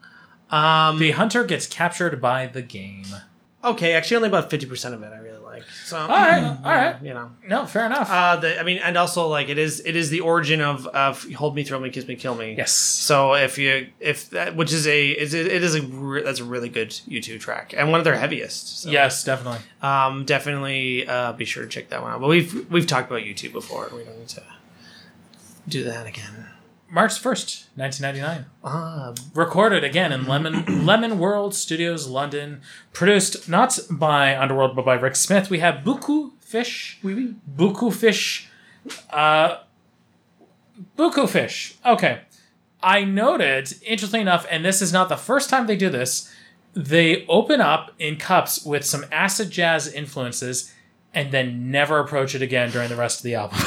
The Hunter Gets Captured by the Game. Okay, actually only about 50% of it I really like. So all right. You know. No, fair enough. And also like it is the origin of Hold Me, Throw Me, Kiss Me, Kill Me. Yes. So that's a really good U2 track and one of their heaviest. So. Yes, definitely. Be sure to check that one out. But we've talked about U2 before. We don't need to do that again. March 1st, 1999. Recorded again in Lemon World Studios, London. Produced not by Underworld, but by Rick Smith. We have Buku Fish. Buku Fish. Okay. I noted, interestingly enough, and this is not the first time they do this, they open up in cups with some acid jazz influences and then never approach it again during the rest of the album.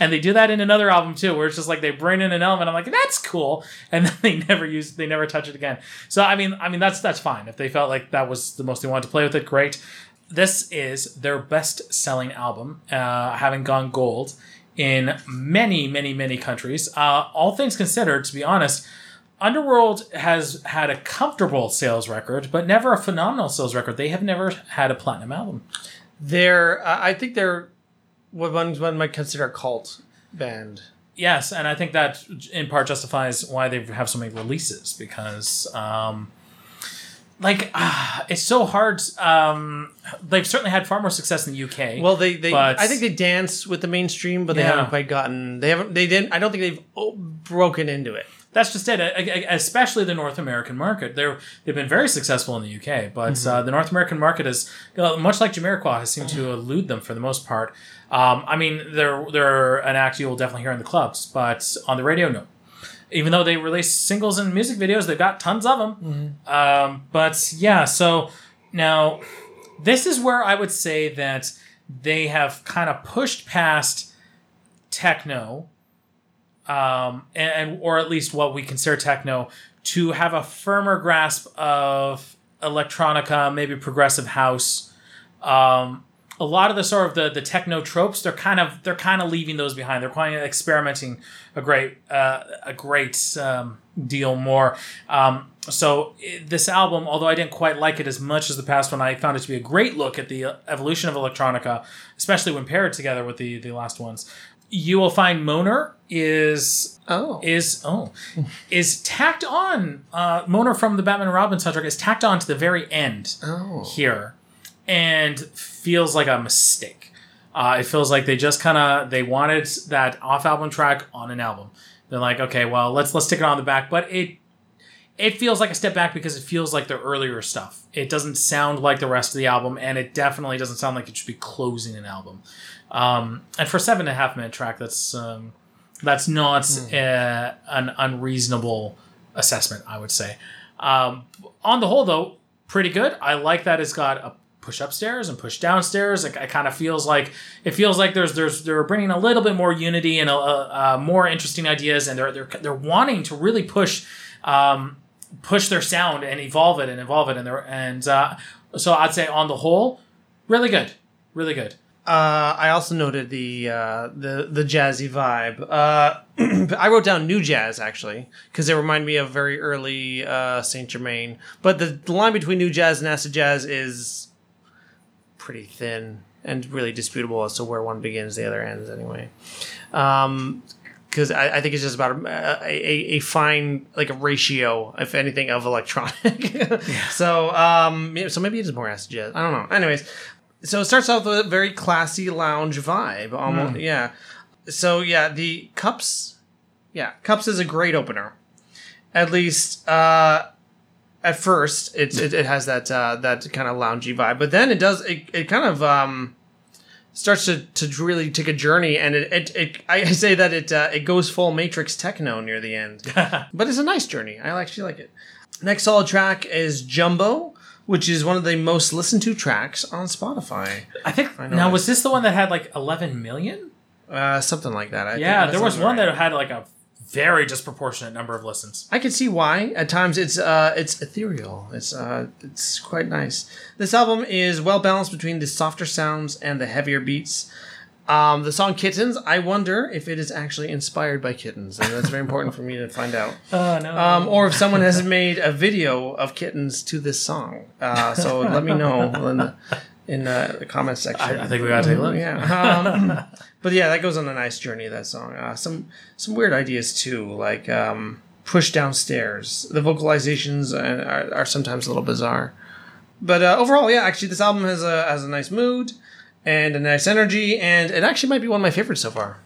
And they do that in another album too, where it's just like they bring in an element. I'm like, that's cool, and then they never touch it again. So I mean, that's fine. If they felt like that was the most they wanted to play with it, great. This is their best-selling album, having gone gold in many, many, many countries. All things considered, to be honest, Underworld has had a comfortable sales record, but never a phenomenal sales record. They have never had a platinum album. They're, I think they're what one might consider a cult band. Yes, and I think that in part justifies why they have so many releases, because it's so hard. They've certainly had far more success in the UK. Well, I think they dance with the mainstream, but they haven't quite gotten. I don't think they've broken into it. That's just it. Especially the North American market. They've been very successful in the UK, but mm-hmm. The North American market is much like Jamiroquai has seemed to elude them for the most part. I mean, they're an act you will definitely hear in the clubs, but on the radio, no. Even though they release singles and music videos, they've got tons of them. Mm-hmm. But yeah, so now this is where I would say that they have kind of pushed past techno. Or at least what we consider techno, to have a firmer grasp of electronica, maybe progressive house. A lot of the sort of the techno tropes, they're kind of leaving those behind. They're kind of experimenting a great deal more. So this album, although I didn't quite like it as much as the past one, I found it to be a great look at the evolution of electronica, especially when paired together with the last ones. You will find Moner is tacked on. Moner from the Batman and Robin soundtrack is tacked on to the very end here, and feels like a mistake. It feels like they just they wanted that off album track on an album. They're like, okay, well let's stick it on the back, but it feels like a step back because it feels like their earlier stuff. It doesn't sound like the rest of the album, and it definitely doesn't sound like it should be closing an album. And for a 7.5 minute track, that's not an unreasonable assessment, I would say. On the whole, though, pretty good. I like that it's got a push upstairs and push downstairs. It kind of feels like they're bringing a little bit more unity and a more interesting ideas, and they're wanting to really push their sound and evolve it, so I'd say on the whole, really good, really good. I also noted the jazzy vibe. I wrote down new jazz, actually, because it reminded me of very early Saint Germain. But the line between new jazz and acid jazz is pretty thin and really disputable as to where one begins, the other ends, anyway. Because I think it's just about a fine, like a ratio, if anything, of electronic. Yeah. So maybe it is more acid jazz. I don't know. Anyways, so it starts off with a very classy lounge vibe, almost. Yeah. So yeah, the Cups. Yeah, Cups is a great opener. At least at first, it has that kind of loungy vibe, but then it kind of. Starts to really take a journey, and I say that it goes full Matrix techno near the end. But it's a nice journey. I actually like it. Next solid track is Jumbo, which is one of the most listened to tracks on Spotify. I think. Now, was this the one that had like 11 million? Something like that. There was one that had like a very disproportionate number of listens. I can see why. At times it's ethereal. It's quite nice. This album is well balanced between the softer sounds and the heavier beats. The song Kittens, I wonder if it is actually inspired by kittens, and that's very important for me to find out. Oh no. Or if someone has made a video of kittens to this song. So let me know in the comment section. I think we gotta take a look. Yeah. But yeah, that goes on a nice journey, that song. Some weird ideas too, like push downstairs. The vocalizations are sometimes a little bizarre, but overall, yeah, actually, this album has a nice mood and a nice energy, and it actually might be one of my favorites so far.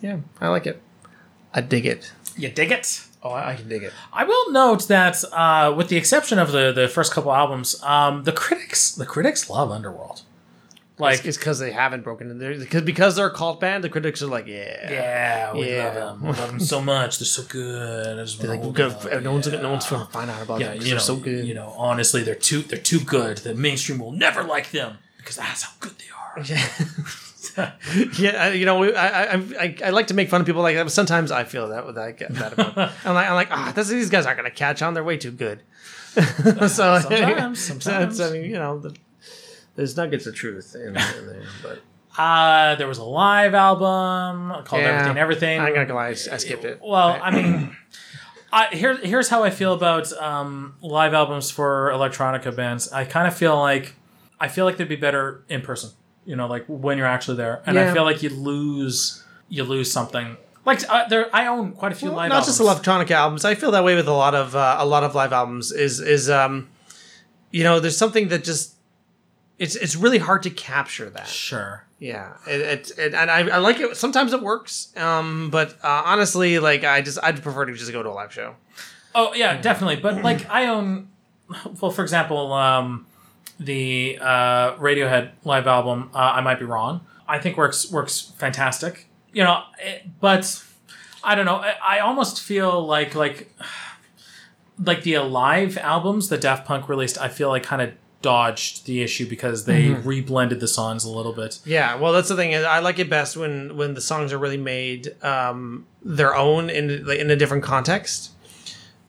Yeah, I like it. I dig it. You dig it? Oh, I can dig it. I will note that with the exception of the first couple albums, the critics love Underworld. Like, it's because they haven't broken in there. Because they're a cult band, the critics are like, we love them. We love them so much. They're so good. No one's going to find out about them. They're so good. You know, honestly, they're too good. The mainstream will never like them because that's how good they are. Yeah, I like to make fun of people like that. But sometimes I feel that about them. I'm like, these guys aren't going to catch on. They're way too good. Sometimes. I mean, you know. There's nuggets of truth in there, but there was a live album called Everything. I'm not gonna lie, I skipped it. Well, I mean, Here's how I feel about live albums for electronica bands. I kind of feel like they'd be better in person. You know, like when you're actually there, and I feel like you lose something. Like I own quite a few live albums. Not just electronic albums. I feel that way with a lot of live albums. Is you know, there's something that just it's really hard to capture that. Sure. Yeah, I like it. Sometimes it works, but honestly, like I'd prefer to just go to a live show. Oh yeah, definitely. But like I own, well, for example, the Radiohead live album. I Might Be Wrong. I think works fantastic. You know, but I don't know. I almost feel like the Alive albums that Daft Punk released. I feel like kind of dodged the issue because they reblended the songs a little bit. Yeah, well, that's the thing. I like it best when the songs are really made their own in a different context.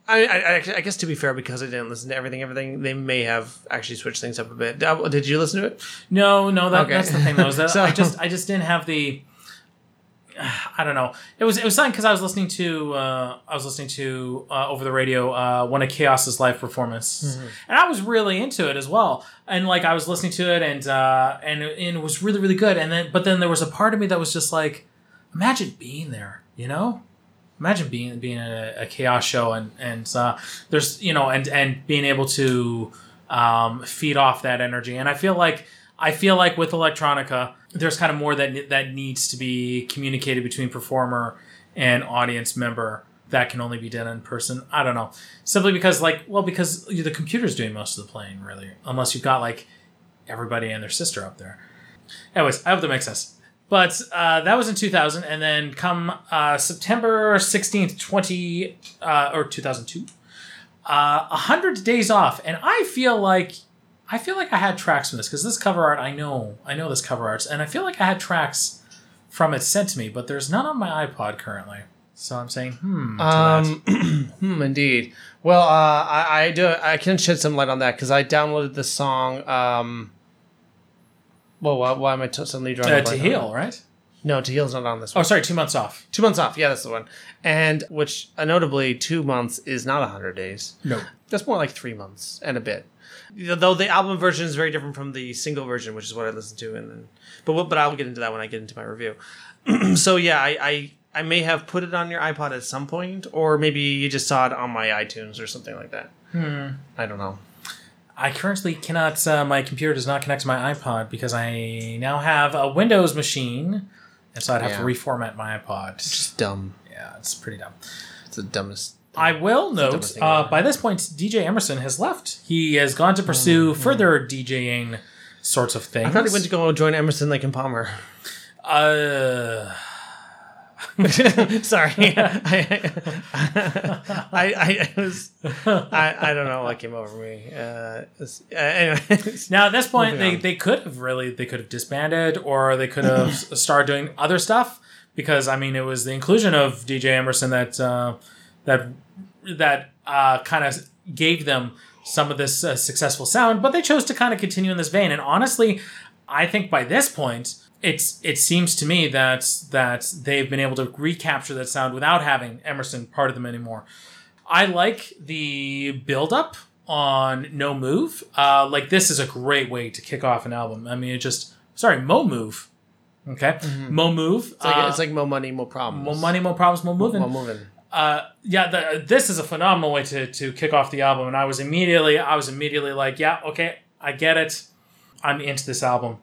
I guess, to be fair, because I didn't listen to everything, they may have actually switched things up a bit. Did you listen to it? No, that's the thing though. I just didn't have the. I don't know. It was something because I was listening to over the radio one of Chaos's live performances, and I was really into it as well. And like I was listening to it, and it was really really good. And then there was a part of me that was just like, imagine being there, you know? Imagine being at a Chaos show and there's, you know, and being able to feed off that energy. And I feel like with electronica, there's kind of more that needs to be communicated between performer and audience member that can only be done in person. I don't know. Simply because the computer's doing most of the playing, really, unless you've got like everybody and their sister up there. Anyways, I hope that makes sense. But that was in 2000, and then come September 16th, 2002, 100 Days Off, and I feel like I had tracks from this because this cover art, I know this cover art, and I feel like I had tracks from it sent to me, but there's none on my iPod currently. So I'm saying, indeed. Well, I can shed some light on that because I downloaded the song. Well, why am I suddenly drawing? To Heal, right? No, To Heal's not on this one. Oh, sorry, 2 months off. 2 months off. Yeah, that's the one. And which, notably, 2 months is not 100 days. No, that's more like 3 months and a bit. Though the album version is very different from the single version, which is what I listened to, and then, but I'll get into that when I get into my review. So yeah, I may have put it on your iPod at some point, or maybe you just saw it on my iTunes or something like that. I don't know. I currently cannot. My computer does not connect to my iPod because I now have a Windows machine, and so I'd have to reformat my iPod. It's just dumb. Yeah, it's pretty dumb. It's the dumbest. I will note, by this point, DJ Emerson has left. He has gone to pursue further DJing sorts of things. I thought he went to go join Emerson, Lake and Palmer. Sorry. I don't know what came over me. Anyways. Now, at this point, they could have disbanded, or they could have started doing other stuff. Because, I mean, it was the inclusion of DJ Emerson that... That kind of gave them some of this successful sound, but they chose to kind of continue in this vein. And honestly, I think by this point, it seems to me that they've been able to recapture that sound without having Emerson part of them anymore. I like the build-up on No Move. Like, this is a great way to kick off an album. I mean, Mo Move. Okay? Mo Move. It's like Mo Money, Mo Problems. Mo Money, Mo Problems, Mo Movin'. Mo Movin'. This is a phenomenal way to kick off the album, and I was immediately like, yeah, okay, I get it, I'm into this album.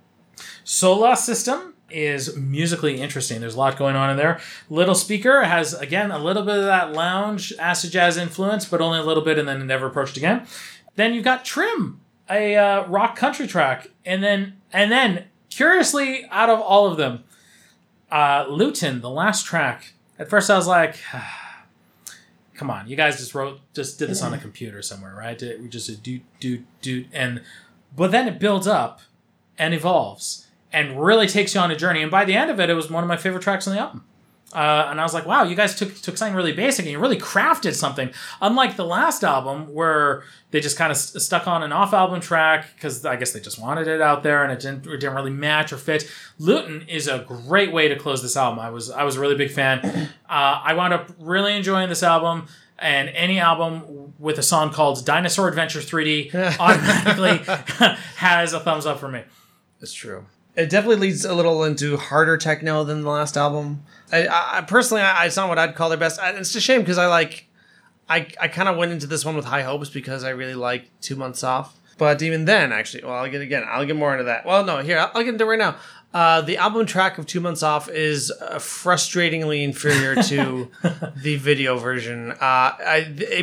Solar System is musically interesting. There's a lot going on in there. Little Speaker has, again, a little bit of that lounge acid jazz influence, but only a little bit, and then it never approached again. Then you've got Trim, a rock country track, and then curiously, out of all of them, Luton, the last track. At first, I was like, come on, you guys just did this on a computer somewhere, right? We just a do, but then it builds up and evolves and really takes you on a journey. And by the end of it, it was one of my favorite tracks on the album. And I was like, wow, you guys took something really basic and you really crafted something. Unlike the last album where they just kind of stuck on an off album track because I guess they just wanted it out there and it didn't really match or fit. Luton is a great way to close this album. I was a really big fan. I wound up really enjoying this album. and any album with a song called Dinosaur Adventure 3D automatically has a thumbs up for me. It's true. It definitely leads a little into harder techno than the last album. I personally, it's not what I'd call their best. It's a shame because I kind of went into this one with high hopes because I really like 2 Months Off. But even then, actually, I'll get more into that. Well, no, here, I'll get into it right now. The album track of 2 Months Off is frustratingly inferior to the video version.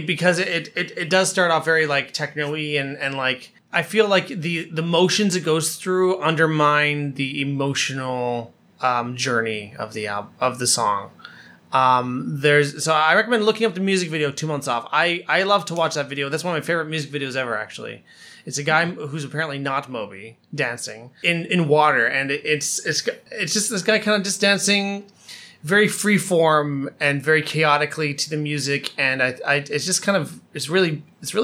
Because it does start off very like techno-y and like, I feel like the motions it goes through undermine the emotional journey of the song. So I recommend looking up the music video 2 Months Off. I love to watch that video. That's one of my favorite music videos ever, actually. It's a guy who's apparently not Moby dancing in water, and it's just this guy kind of just dancing very freeform and very chaotically to the music, and it's really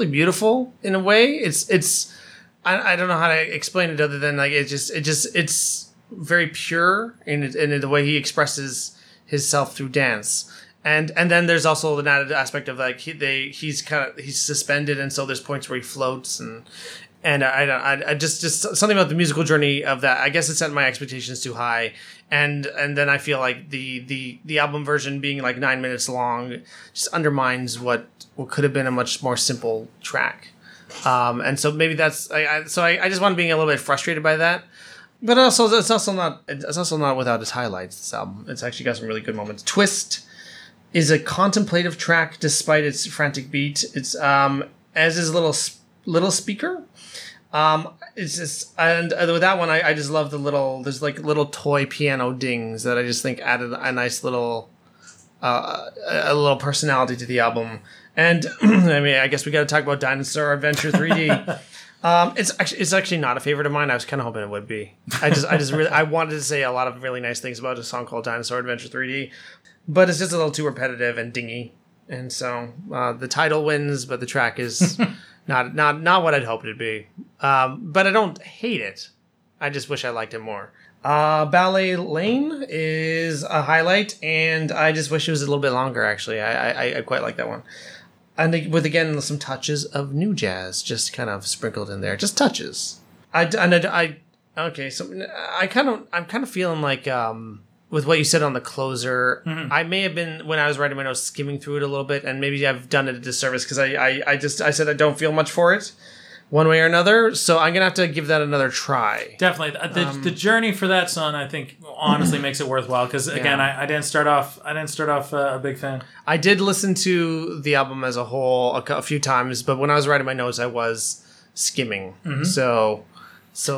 beautiful in a way. I don't know how to explain it other than like it's very pure in the way he expresses his self through dance, and then there's also an added aspect of like he's suspended, and so there's points where he floats, and I just something about the musical journey of that. I guess it set my expectations too high, and then I feel like the album version being like 9 minutes long just undermines what could have been a much more simple track, and so maybe that's I just wound up being a little bit frustrated by that. But also, it's also not without its highlights, this album. It's actually got some really good moments. Twist is a contemplative track despite its frantic beat. It's as is Little Speaker. It's just, and with that one, I just love there's like little toy piano dings that I just think added a nice little personality to the album. And I mean, I guess we got to talk about Dinosaur Adventure 3D. It's actually not a favorite of mine. I was kind of hoping it would be. I wanted to say a lot of really nice things about a song called Dinosaur Adventure 3D, but it's just a little too repetitive and dingy. And so the title wins, but the track is not what I'd hoped it'd be. But I don't hate it. I just wish I liked it more. Ballet Lane is a highlight, and I just wish it was a little bit longer. Actually, I quite like that one. And with, again, some touches of new jazz just kind of sprinkled in there. Just touches. I'm kind of feeling like, with what you said on the closer, mm-hmm. I may have been, when I was writing my notes, skimming through it a little bit, and maybe I've done it a disservice because I said I don't feel much for it one way or another, so I'm going to have to give that another try. Definitely. The journey for that song, I think, honestly makes it worthwhile because, again, yeah. I didn't start off a big fan. I did listen to the album as a whole a few times, but when I was writing my notes, I was skimming. Mm-hmm. So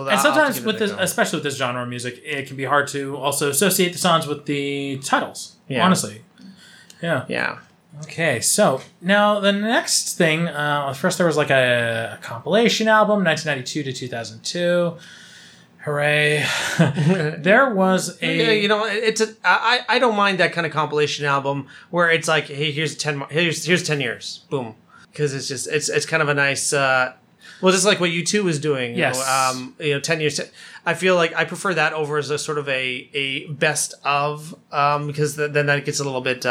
and sometimes, especially with this genre of music, it can be hard to also associate the songs with the titles, honestly. Yeah. Yeah. Okay, so now the next thing, first there was like a compilation album, 1992 to 2002. Hooray. There was a... You know, I don't mind that kind of compilation album where it's like, hey, here's 10 years. Boom. Because it's just, it's kind of a nice... just like what U2 was doing. Yes. You know, 10 years... I feel like I prefer that over as a sort of a best of, because then that gets a little bit...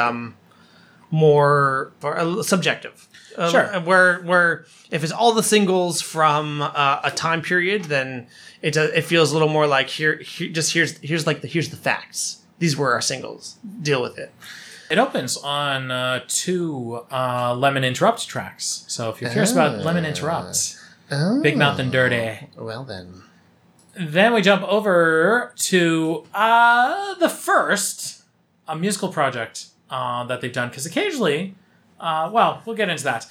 more subjective, sure. Where if it's all the singles from a time period, then it feels a little more like here's the facts. These were our singles. Deal with it. It opens on two Lemon Interrupt tracks. So if you're curious about Lemon Interrupt, Big Mouth and Dirty. Well then we jump over to the first a musical project. That they've done, because occasionally, we'll get into that.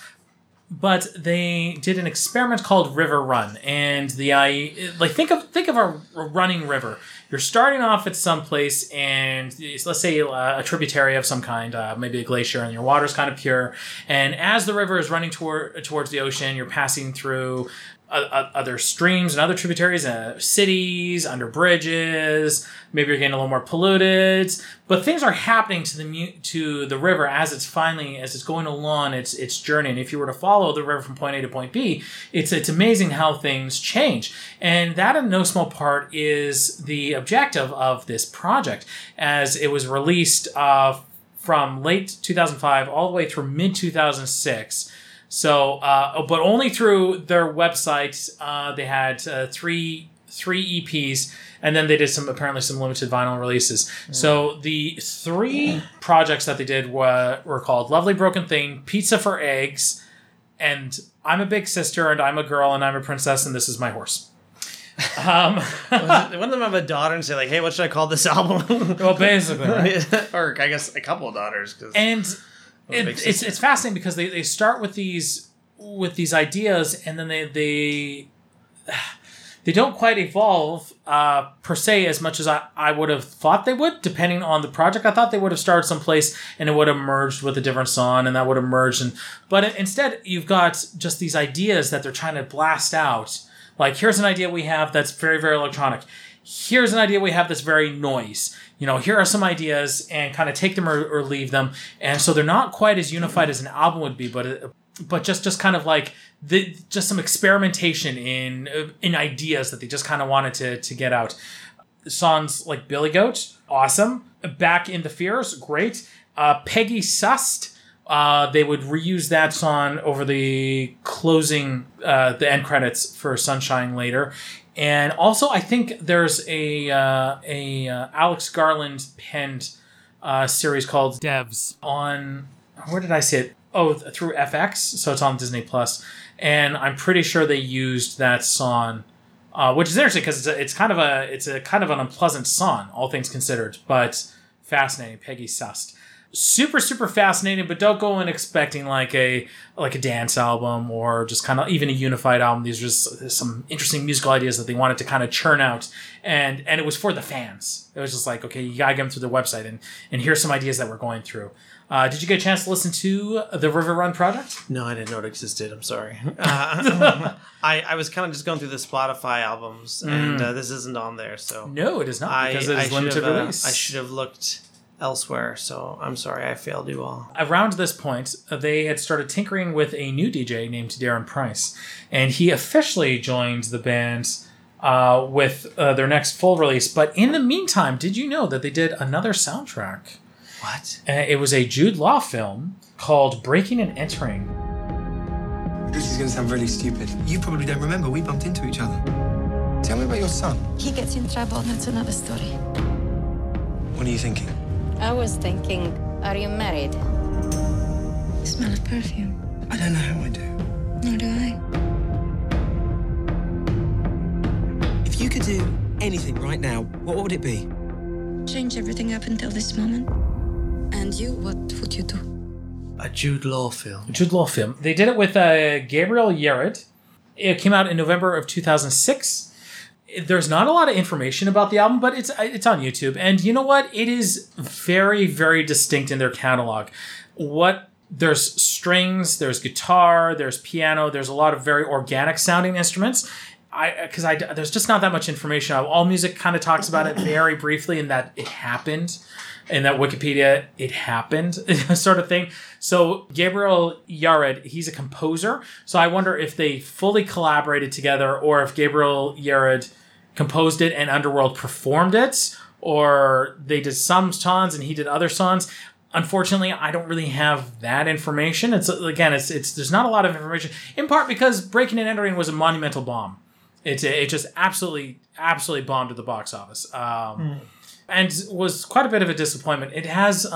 But they did an experiment called River Run, and think of a running river. You're starting off at some place, and let's say a tributary of some kind, maybe a glacier, and your water's kind of pure. And as the river is running towards the ocean, you're passing through other streams and other tributaries, cities, under bridges. Maybe you're getting a little more polluted, but things are happening to the river as it's going along its journey. And if you were to follow the river from point A to point B, it's amazing how things change. And that, in no small part, is the objective of this project, as it was released from late 2005 all the way through mid-2006. So, but only through their website, they had three EPs, and then they did some limited vinyl releases. Mm. So the three projects that they did were called Lovely Broken Thing, Pizza for Eggs, and I'm a Big Sister, and I'm a Girl, and I'm a Princess, and This Is My Horse. One of them have a daughter and say like, hey, what should I call this album? Well, basically. Right? Or I guess a couple of daughters. And it's fascinating because they start with these ideas, and then they don't quite evolve per se as much as I would have thought they would, depending on the project. I thought they would have started someplace and it would have merged with a different song, and that would have merged. But instead, you've got just these ideas that they're trying to blast out. Like, here's an idea we have that's very, very electronic. Here's an idea we have that's very noise. You know, here are some ideas, and kind of take them or leave them. And so they're not quite as unified as an album would be, but just kind of like just some experimentation in ideas that they just kind of wanted to get out. Songs like Billy Goat, awesome. Back in the Fears, great. Peggy Sust, they would reuse that song over the closing, the end credits for Sunshine later. And also, I think there's a Alex Garland penned series called Devs on, where did I see it? Oh, through FX, so it's on Disney Plus, and I'm pretty sure they used that song, which is interesting because it's kind of an unpleasant song, all things considered, but fascinating. Peggy Sust, super super fascinating, but don't go in expecting like a dance album or just kind of even a unified album. These are just some interesting musical ideas that they wanted to kind of churn out, and it was for the fans. It was just like, okay, you gotta get them through the website, and here's some ideas that we're going through. Did you get a chance to listen to the River Run Project? No, I didn't know it existed. I'm sorry. I was kind of just going through the Spotify albums, and this isn't on there. So no, it is not, because it is limited release. I should have looked elsewhere, so I'm sorry I failed you all. Around this point, they had started tinkering with a new DJ named Darren Price, and he officially joined the band with their next full release. But in the meantime, did you know that they did another soundtrack? What? It was a Jude Law film called Breaking and Entering. This is going to sound really stupid. You probably don't remember. We bumped into each other. Tell me about your son. He gets in trouble. That's another story. What are you thinking? I was thinking, are you married? The smell of perfume. I don't know how I do. Nor do I. If you could do anything right now, what would it be? Change everything up until this moment. And you, what would you do? A Jude Law film. A Jude Law film. They did it with Gabriel Yared. It came out in November of 2006. There's not a lot of information about the album, but it's on YouTube. And you know what? It is very, very distinct in their catalog. There's strings, there's guitar, there's piano, there's a lot of very organic sounding instruments. Because there's just not that much information. AllMusic kind of talks about it very briefly, in that it happened, in that Wikipedia it happened sort of thing. So Gabriel Yared, he's a composer. So I wonder if they fully collaborated together, or if Gabriel Yared composed it and Underworld performed it, or they did some songs and he did other songs. Unfortunately, I don't really have that information. It's there's not a lot of information. In part because Breaking and Entering was a monumental bomb. It just absolutely bombed at the box office, and was quite a bit of a disappointment. It has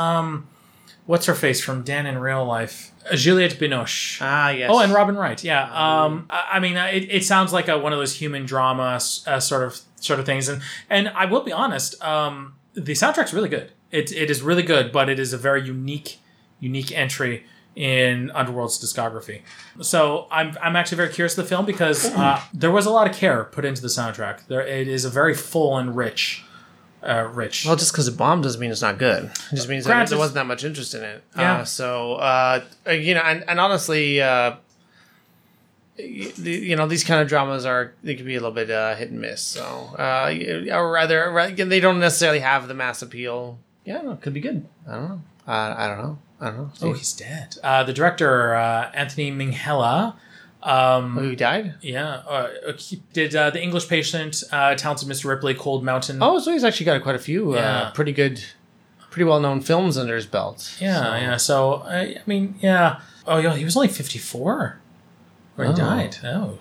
what's her face from Dan in Real Life, Juliette Binoche. Ah, yes. Oh, and Robin Wright. Yeah. I mean, it sounds like one of those human drama sort of things. And I will be honest, the soundtrack's really good. It is really good, but it is a very unique entry in Underworld's discography. So I'm actually very curious of the film, because there was a lot of care put into the soundtrack. It is a very full and rich. Well, just because it bombed doesn't mean it's not good. It just means there wasn't that much interest in it. Yeah. And honestly, these kind of dramas they can be a little bit hit and miss. So, they don't necessarily have the mass appeal. Yeah, I don't know, could be good. I don't know. Oh, he's dead. The director, Anthony Minghella. Who died? Yeah. He did The English Patient, Talented Mr. Ripley, Cold Mountain. Oh, so he's actually got quite a few pretty good pretty well-known films under his belt. Yeah, so. So, I mean, yeah. Oh, yeah, he was only 54 when he died. Oh.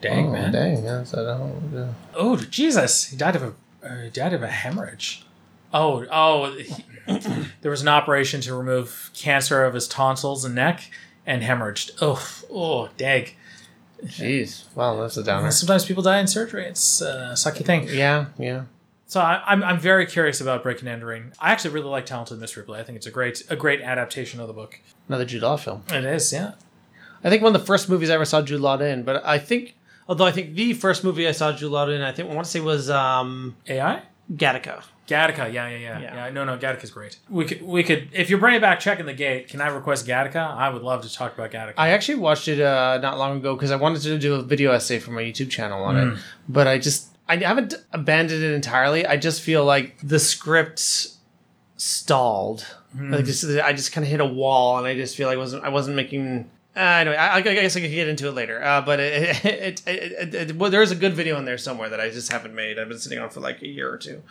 Dang, oh, man. Dang, yeah. So oh, Jesus. He died of a hemorrhage. There was an operation to remove cancer of his tonsils and neck and hemorrhaged. Oh, dang. Jeez. Wow, that's a downer. Sometimes people die in surgery. It's a sucky thing. Yeah. So I'm very curious about Breaking and Entering. I actually really like Talented Mr. Ripley. I think it's a great adaptation of the book. Another Jude Law film. It is, yeah. I think one of the first movies I ever saw Jude Law in, but I think the first movie I saw Jude Law in, I want to say was AI? Gattaca. Gattaca, yeah. No, Gattaca's great. We could, if you're bringing back Checking the Gate, can I request Gattaca? I would love to talk about Gattaca. I actually watched it not long ago because I wanted to do a video essay for my YouTube channel on it, but I haven't abandoned it entirely. I just feel like the script stalled. I just kind of hit a wall, and I just feel like I wasn't making. Anyway, I guess I could get into it later. But well, there is a good video in there somewhere that I just haven't made. I've been sitting on for like a year or two.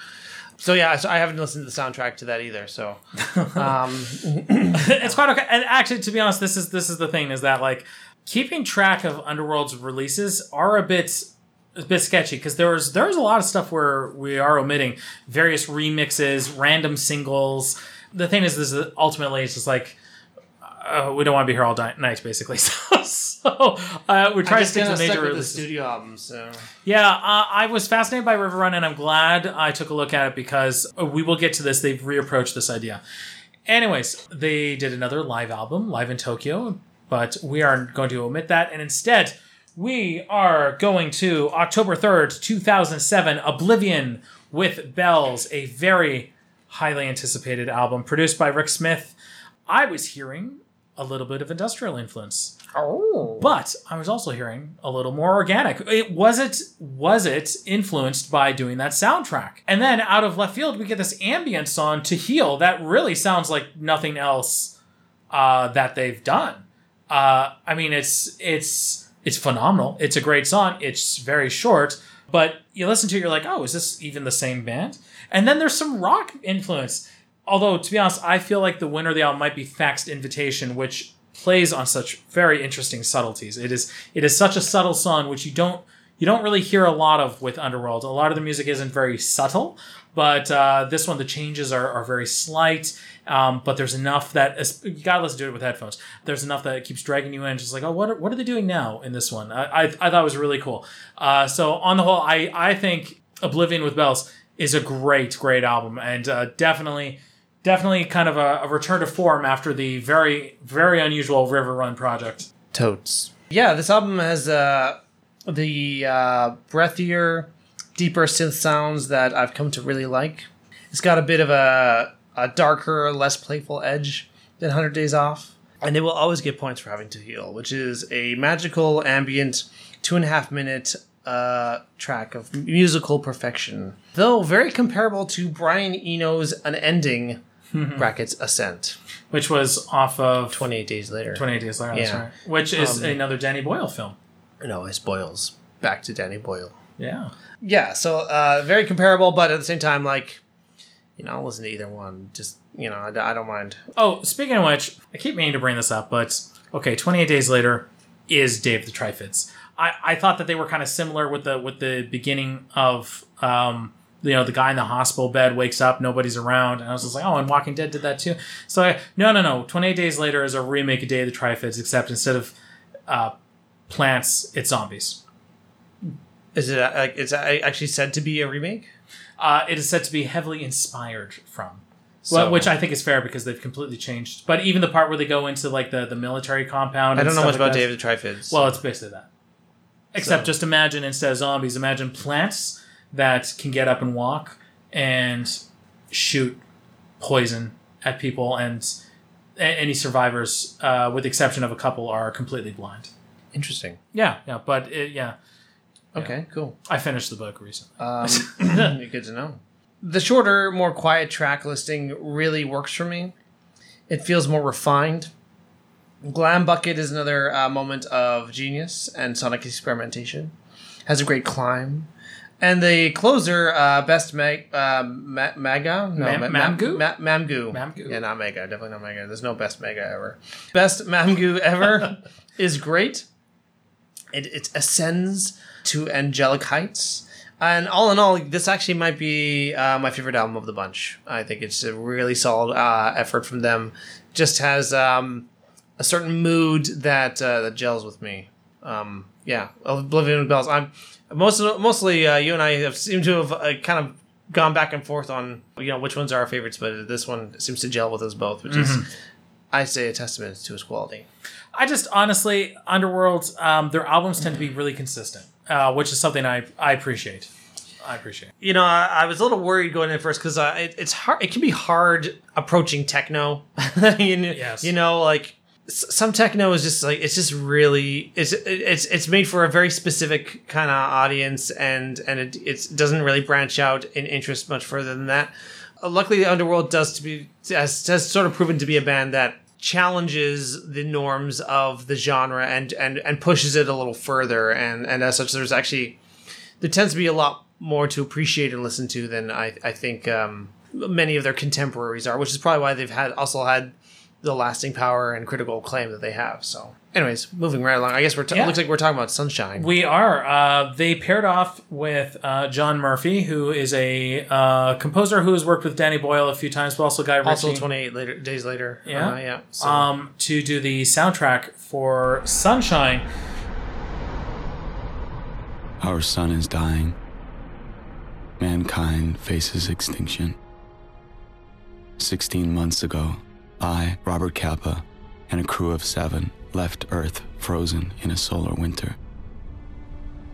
So yeah, I haven't listened to the soundtrack to that either. So it's quite okay. And actually, to be honest, this is the thing: is that like keeping track of Underworld's releases are a bit. It's a bit sketchy because there was a lot of stuff where we are omitting various remixes, random singles. The thing is that ultimately it's just like we don't want to be here all night, basically. So we're trying to stick to major releases. The studio albums. So. Yeah, I was fascinated by River Run, and I'm glad I took a look at it because we will get to this. They've reapproached this idea. Anyways, they did another live album, Live in Tokyo, but we are going to omit that, and instead. We are going to October 3rd, 2007, Oblivion with Bells, a very highly anticipated album produced by Rick Smith. I was hearing a little bit of industrial influence. Oh. But I was also hearing a little more organic. Was it influenced by doing that soundtrack? And then out of left field, we get this ambient song To Heal that really sounds like nothing else that they've done. I mean, it's phenomenal. It's a great song. It's very short, but you listen to it, you're like, oh, is this even the same band? And then there's some rock influence. Although, to be honest, I feel like the winner of the album might be Faxed Invitation, which plays on such very interesting subtleties. It is such a subtle song, which you don't really hear a lot of with Underworld. A lot of the music isn't very subtle, but this one, the changes are very slight. But there's enough that you gotta listen to it with headphones. There's enough that it keeps dragging you in. Just like, oh, what are they doing now in this one? I thought it was really cool. So on the whole, I think Oblivion with Bells is a great album, and definitely kind of a return to form after the very very unusual River Run project. Totes. Yeah, this album has the breathier, deeper synth sounds that I've come to really like. It's got a bit of a darker, less playful edge than 100 Days Off. And they will always get points for having To Heal, which is a magical, ambient, 2.5-minute track of musical perfection. Though very comparable to Brian Eno's Unending brackets Ascent. Which was off of... 28 Days Later. 28 Days Later, yeah. That's right. Which is another Danny Boyle film. No, it's Boyle's. Back to Danny Boyle. Yeah. Yeah, so very comparable, but at the same time, like... You know, I'll listen to either one. Just, you know, I don't mind. Oh, speaking of which, I keep meaning to bring this up, but, okay, 28 Days Later is Dave the Tri-Fits. I thought that they were kind of similar with the beginning of, you know, the guy in the hospital bed wakes up, nobody's around, and I was just like, oh, and Walking Dead did that too. So, no, 28 Days Later is a remake of Day of the Tri-Fits, except instead of plants, it's zombies. Is it actually said to be a remake? It is said to be heavily inspired from, which I think is fair because they've completely changed. But even the part where they go into like the military compound, I don't know much about Dave the Tri-Fits. Well, it's basically that. Except just imagine instead of zombies, imagine plants that can get up and walk and shoot poison at people, and any survivors, with the exception of a couple, are completely blind. Interesting. Yeah, but yeah. Okay, cool. I finished the book recently. Good to know. The shorter, more quiet track listing really works for me. It feels more refined. Glam Bucket is another moment of genius and sonic experimentation. Has a great climb. And the closer, Best Mamgoo. Yeah, not Mega. Definitely not Mega. There's no Best Mega ever. Best Mamgoo ever is great. It ascends to angelic heights. And all in all, this actually might be my favorite album of the bunch. I think it's a really solid effort from them. Just has a certain mood that gels with me. Yeah, Oblivion Bells. I'm mostly you and I have seemed to have kind of gone back and forth on which ones are our favorites, but this one seems to gel with us both, which is, I say, a testament to its quality. I just honestly, Underworld, their albums tend to be really consistent, which is something I appreciate. I was a little worried going in first because it's hard. It can be hard approaching techno. Yes. Some techno is just like, it's made for a very specific kind of audience, and it doesn't really branch out in interest much further than that. Luckily, Underworld has sort of proven to be a band that challenges the norms of the genre and pushes it a little further. And as such, there tends to be a lot more to appreciate and listen to than I think many of their contemporaries are, which is probably why they've also had the lasting power and critical acclaim that they have. So anyways, moving right along, I guess it looks like we're talking about Sunshine. We are. They paired off with John Murphy, who is a composer who has worked with Danny Boyle a few times, but also Guy Ritchie. Also 28 Days Later. Yeah. Yeah. So. To do the soundtrack for Sunshine. Our sun is dying. Mankind faces extinction. 16 months ago, I, Robert Capa, and a crew of 7 left Earth frozen in a solar winter.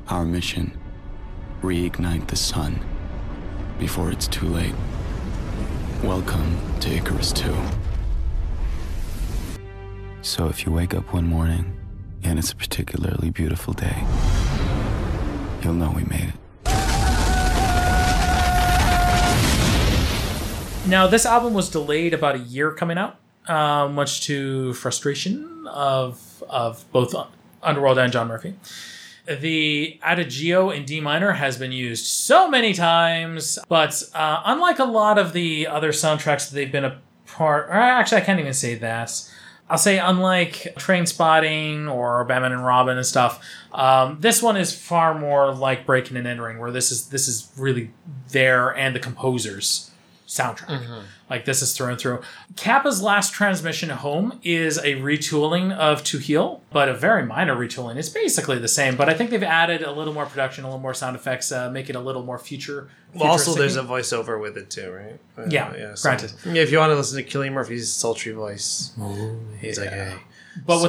Our mission, reignite the sun before it's too late. Welcome to Icarus 2. So if you wake up one morning and it's a particularly beautiful day, you'll know we made it. Now, this album was delayed about a year coming out, much to frustration of both Underworld and John Murphy. The Adagio in D minor has been used so many times, but unlike a lot of the other soundtracks that they've been a part... Or actually, I can't even say that. I'll say unlike Trainspotting or Batman and Robin and stuff, this one is far more like Breaking and Entering, where this is really their and the composer's soundtrack. Like, this is thrown through. Kappa's last transmission home is a retooling of To Heal, but a very minor retooling. It's basically the same, but I think they've added a little more production, a little more sound effects, make it a little more future. Well, also there's a voiceover with it too, right? Yeah, so granted. If you want to listen to Killian Murphy's sultry voice, he's like, hey. But so,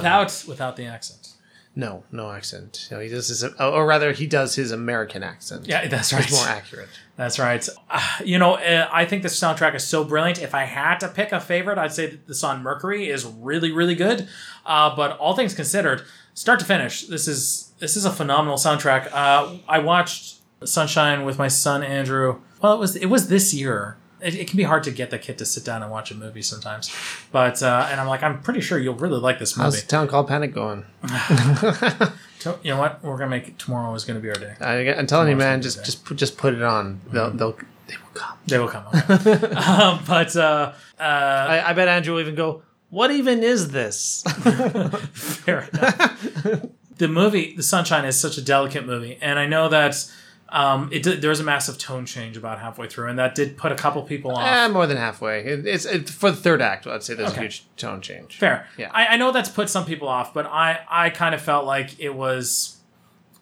without the accent. No accent. No, he does his, or rather, he does his American accent. Yeah, that's right. It's more accurate. That's right. I think this soundtrack is so brilliant. If I had to pick a favorite, I'd say that the song Mercury is really, really good. But all things considered, start to finish, this is a phenomenal soundtrack. I watched Sunshine with my son Andrew. Well, it was this year. It can be hard to get the kid to sit down and watch a movie sometimes. But, and I'm like, I'm pretty sure you'll really like this movie. How's the Town Called Panic going? You know what? We're going to make it. Tomorrow is going to be our day. I'm telling you, man, just put it on. They will come. They will come. Okay. I bet Andrew will even go, what even is this? Fair enough. The movie, The Sunshine, is such a delicate movie. And I know that... there was a massive tone change about halfway through, and that did put a couple people off. More than halfway. It's for the third act, I'd say there's a huge tone change. Fair. Yeah. I know that's put some people off, but I kind of felt like it was...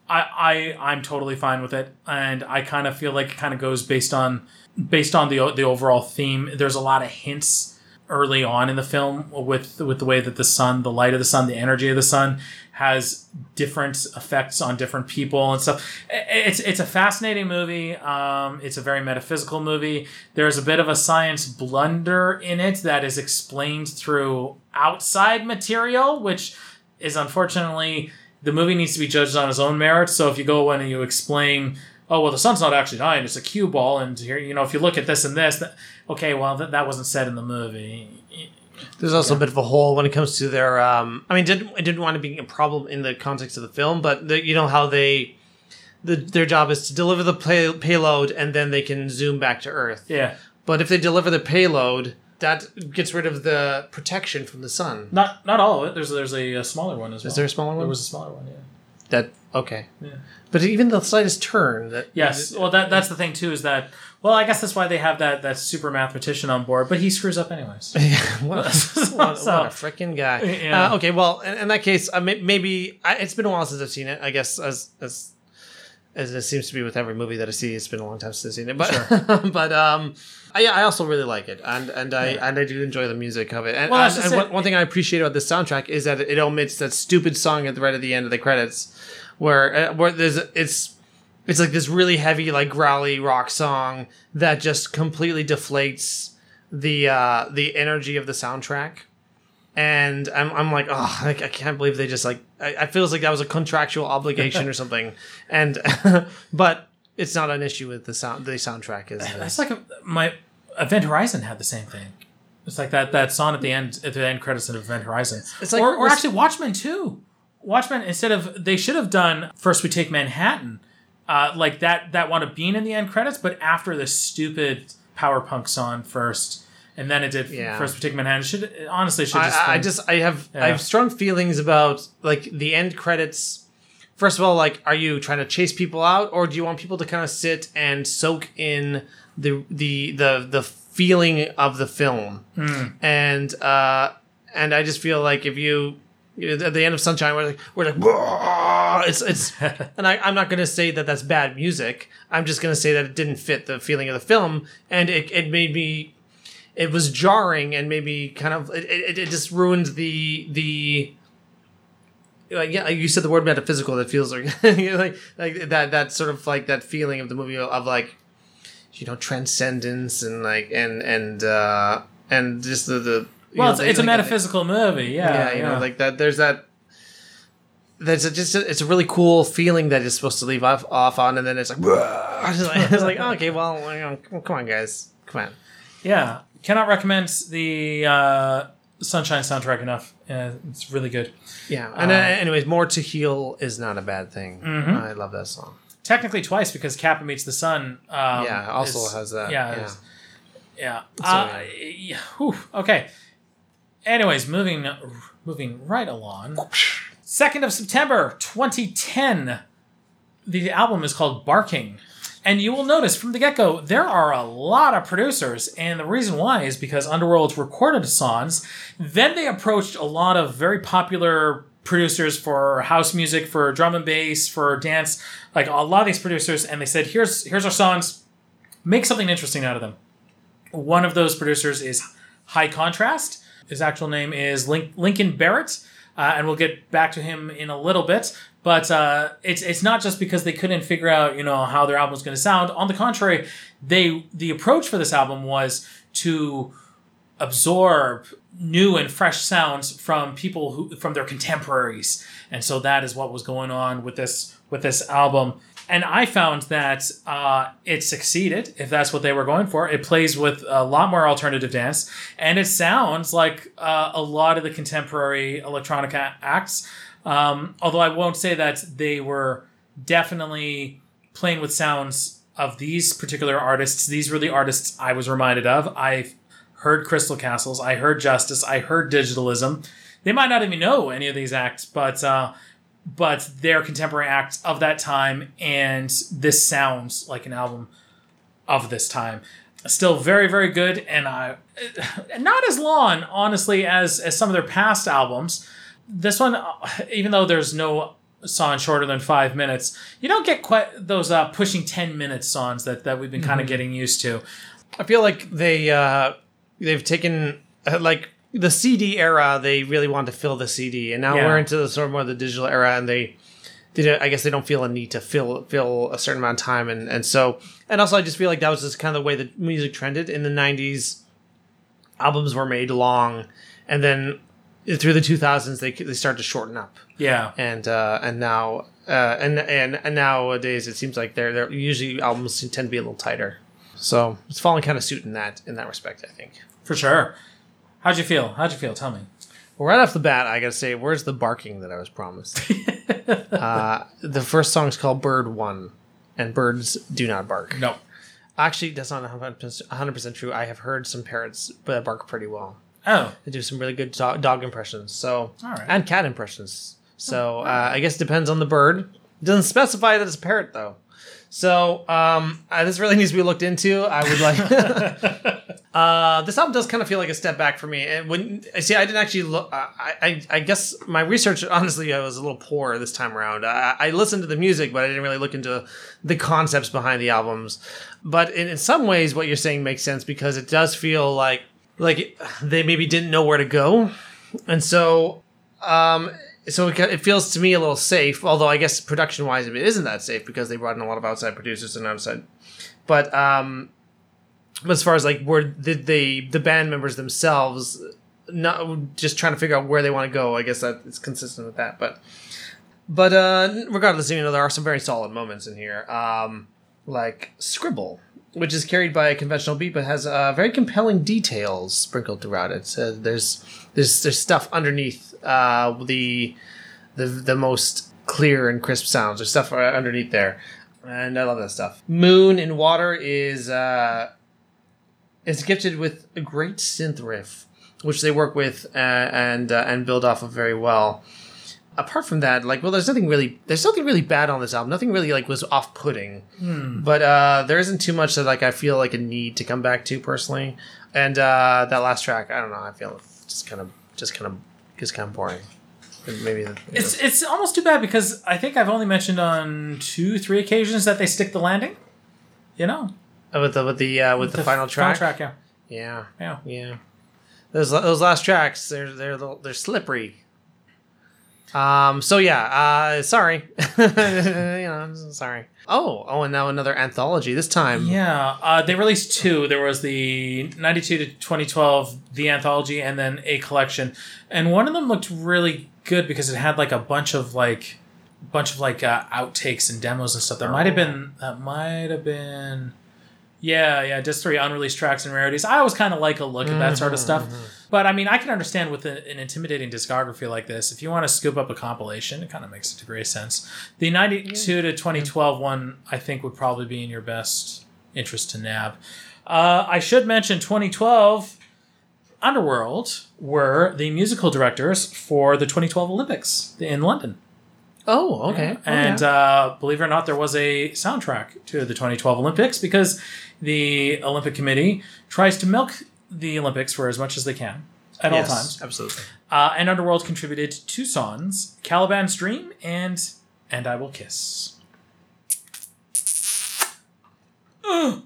I'm totally fine with it, and I kind of feel like it kind of goes based on the overall theme. There's a lot of hints early on in the film with the way that the sun, the light of the sun, the energy of the sun has different effects on different people and stuff. It's a fascinating movie. It's a very metaphysical movie. There's a bit of a science blunder in it that is explained through outside material, which is unfortunately, the movie needs to be judged on its own merits. So if you go in and you explain, oh, well, the sun's not actually dying, it's a cue ball, and here, if you look at this and this, that wasn't said in the movie. There's also a bit of a hole when it comes to their... it didn't want to be a problem in the context of the film, but you know how they their job is to deliver the payload, and then they can zoom back to Earth. Yeah. But if they deliver the payload, that gets rid of the protection from the sun. Not all of it. There's a smaller one as well. Is there a smaller one? There was a smaller one, yeah. That, okay. Yeah. But even the slightest turn. That's the thing, too, is that... Well, I guess that's why they have that super mathematician on board, but he screws up anyways. What a freaking guy. Yeah. Okay, well, in that case, maybe it's been a while since I've seen it, I guess, as it seems to be with every movie that I see. It's been a long time since I've seen it. But, sure. I also really like it, and I do enjoy the music of it. And, one thing I appreciate about this soundtrack is that it omits that stupid song at the right at the end of the credits, where there's it's like this really heavy, like growly rock song that just completely deflates the energy of the soundtrack. And I'm like, oh, I can't believe they just like. It feels like that was a contractual obligation or something, and but. It's not an issue with the sound. The soundtrack is. That's like my Event Horizon had the same thing. It's like that song at the end credits of Event Horizon. It's like, or actually Watchmen too. Watchmen, instead of, they should have done First We Take Manhattan, like that wound up being in the end credits, but after the stupid power punk song first, and then it did First We Take Manhattan. I have strong feelings about like the end credits. First of all, like, are you trying to chase people out, or do you want people to kind of sit and soak in the feeling of the film? Mm. And I just feel like if you know, at the end of Sunshine, we're like, it's and I'm not gonna say that that's bad music. I'm just gonna say that it didn't fit the feeling of the film, and it made me, it was jarring, and maybe kind of it just ruined the. Yeah, you said the word metaphysical. That feels like, like that sort of like that feeling of the movie of like, you know, transcendence and like and just the well, know, it's like a metaphysical movie, you know, like that. There's that. There's it's a really cool feeling that it's supposed to leave off on, and then it's like, it's like, okay, well, come on, guys, come on. Yeah, cannot recommend the. Sunshine soundtrack enough. It's really good. Yeah. And anyways, More to Heal is not a bad thing. Mm-hmm. I love that song. Technically twice, because Kappa Meets the Sun. Also has that. Yeah. Okay. Anyways, moving right along. 2nd of September, 2010. The album is called Barking. And you will notice from the get-go, there are a lot of producers. And the reason why is because Underworld recorded songs. Then they approached a lot of very popular producers for house music, for drum and bass, for dance. Like a lot of these producers. And they said, here's our songs. Make something interesting out of them. One of those producers is High Contrast. His actual name is Lincoln Barrett. And we'll get back to him in a little bit. But it's not just because they couldn't figure out, you know, how their album was going to sound. On the contrary, the approach for this album was to absorb new and fresh sounds from people from their contemporaries, and so that is what was going on with this album. And I found that it succeeded, if that's what they were going for. It plays with a lot more alternative dance, and it sounds like a lot of the contemporary electronic acts. Although I won't say that they were definitely playing with sounds of these particular artists. These were the artists I was reminded of. I've heard Crystal Castles. I heard Justice. I heard Digitalism. They might not even know any of these acts, but they're contemporary acts of that time. And this sounds like an album of this time. Still very, very good. And not as long, honestly, as some of their past albums. This one, even though there's no song shorter than 5 minutes, you don't get quite those pushing 10-minute songs that we've been kind of getting used to. I feel like they've taken like the CD era. They really wanted to fill the CD, and now we're into the sort of more of the digital era, and they I guess they don't feel a need to fill a certain amount of time, and also I just feel like that was just kind of the way the music trended in the '90s. Albums were made long, and then. Through the 2000s, they start to shorten up. Yeah, and now nowadays it seems like they're usually albums tend to be a little tighter. So it's falling kind of suit in that respect, I think. For sure. How'd you feel? Tell me. Well, right off the bat, I gotta say, where's the barking that I was promised? The first song is called Bird One, and birds do not bark. No. Actually, that's not 100% true. I have heard some parrots bark pretty well. Oh. They do some really good dog impressions. So all right. And cat impressions. So I guess it depends on the bird. It doesn't specify that it's a parrot, though. So this really needs to be looked into. I would like... this album does kind of feel like a step back for me. And when see, I didn't actually look. I guess my research, honestly, I was a little poor this time around. I listened to the music, but I didn't really look into the concepts behind the albums. But in some ways, what you're saying makes sense because it does feel like they maybe didn't know where to go, and so it feels to me a little safe. Although I guess production wise, it isn't that safe because they brought in a lot of outside producers and outside, but. As far as like where did the band members themselves not just trying to figure out where they want to go, I guess that it's consistent with that. But regardless, there are some very solid moments in here, like Scribble, which is carried by a conventional beat but has very compelling details sprinkled throughout it. So there's stuff underneath the most clear and crisp sounds. There's stuff underneath there. And I love that stuff. Moon in Water is gifted with a great synth riff, which they work with and build off of very well. Apart from that, there's nothing really bad on this album. Nothing really was off-putting. But there isn't too much that I feel like a need to come back to personally. And that last track, I don't know. I feel just kind of boring. Maybe it's almost too bad because I think I've only mentioned on 2-3 occasions that they stick the landing, with the final track. Final track, yeah. Those last tracks, they're slippery. So yeah. Sorry. I'm sorry. Oh, and now another anthology this time. Yeah. They released 2. There was the 92 to 2012, the anthology, and then a collection. And one of them looked really good because it had a bunch of outtakes and demos and stuff. That might have been. Yeah, just 3 unreleased tracks and rarities. I always kind of like a look at that sort of stuff. But, I can understand with an intimidating discography like this, if you want to scoop up a compilation, it kind of makes a degree of sense. The 92 to 2012 one, I think, would probably be in your best interest to nab. I should mention 2012, Underworld were the musical directors for the 2012 Olympics in London. Oh, okay. Yeah. And believe it or not, there was a soundtrack to the 2012 Olympics because the Olympic Committee tries to milk the Olympics for as much as they can at all times. Absolutely. And Underworld contributed 2 songs, Caliban's Dream and I Will Kiss. And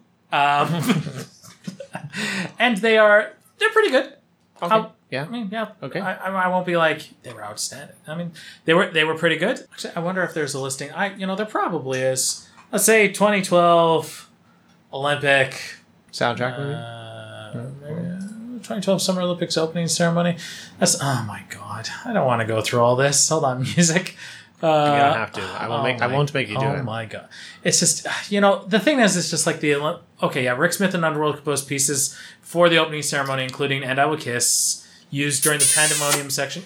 they're pretty good. Okay. Yeah. Okay. I won't be like they were outstanding. They were pretty good. Actually, I wonder if there's a listing. There probably is. Let's say 2012 Olympic soundtrack maybe? 2012 Summer Olympics opening ceremony. That's oh my god. I don't want to go through all this. Hold on, music. You don't have to. I won't make you do it. Oh my god. It's just the thing is it's just like the Rick Smith and Underworld composed pieces for the opening ceremony including And I Will Kiss. Used during the pandemonium section,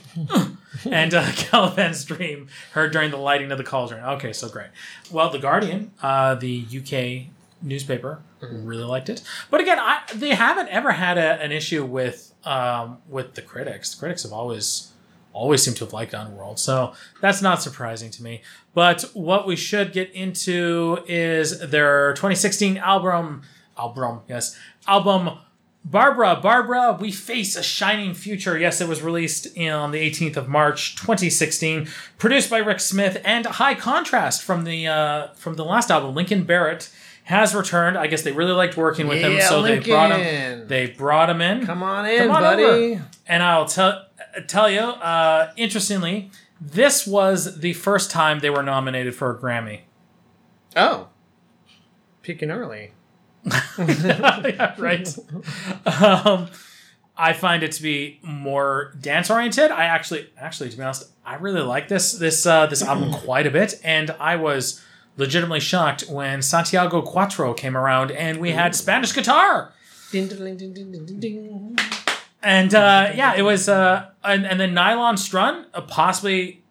and Caliban's Dream heard during the lighting of the cauldron. Okay, so great. Well, The Guardian, the UK newspaper, really liked it. But again, they haven't ever had an issue with the critics. The critics have always seemed to have liked Underworld, so that's not surprising to me. But what we should get into is their 2016 album. Barbara, We Face a Shining Future. Yes, it was released on the 18th of March, 2016. Produced by Rick Smith and high contrast from the last album. Lincoln Barrett has returned. I guess they really liked working with him, so Lincoln. They brought him in. Come on in, buddy. Over. And I'll tell you, interestingly, this was the first time they were nominated for a Grammy. Oh, peaking early. Yeah, right. I find it to be more dance oriented. I actually, to be honest, I really like this album quite a bit, and I was legitimately shocked when Santiago Cuatro came around and we had Spanish guitar. Ding, ding, ding, ding, ding. And it was, and then Nylon Strun, possibly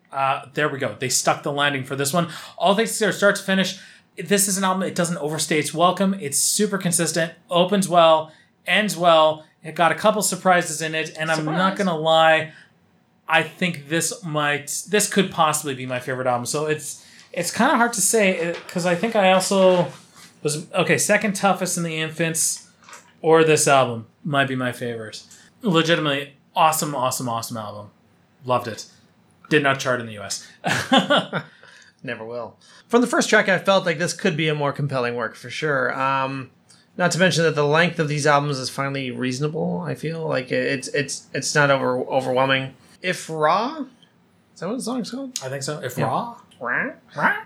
There we go. They stuck the landing for this one. All things considered, start to finish, this is an album. It doesn't overstay its welcome. It's super consistent. Opens well, ends well. It got a couple surprises in it, and I'm not gonna lie, I think this could possibly be my favorite album. So it's kind of hard to say, because I think I also was second toughest in the Infants, or this album might be my favorite. Legitimately awesome album. Loved it. Did not chart in the US. Never will. From the first track, I felt like this could be a more compelling work for sure. Not to mention that the length of these albums is finally reasonable. I feel like it's not overwhelming. If Raw, is that what the song's called? I think so. If Raw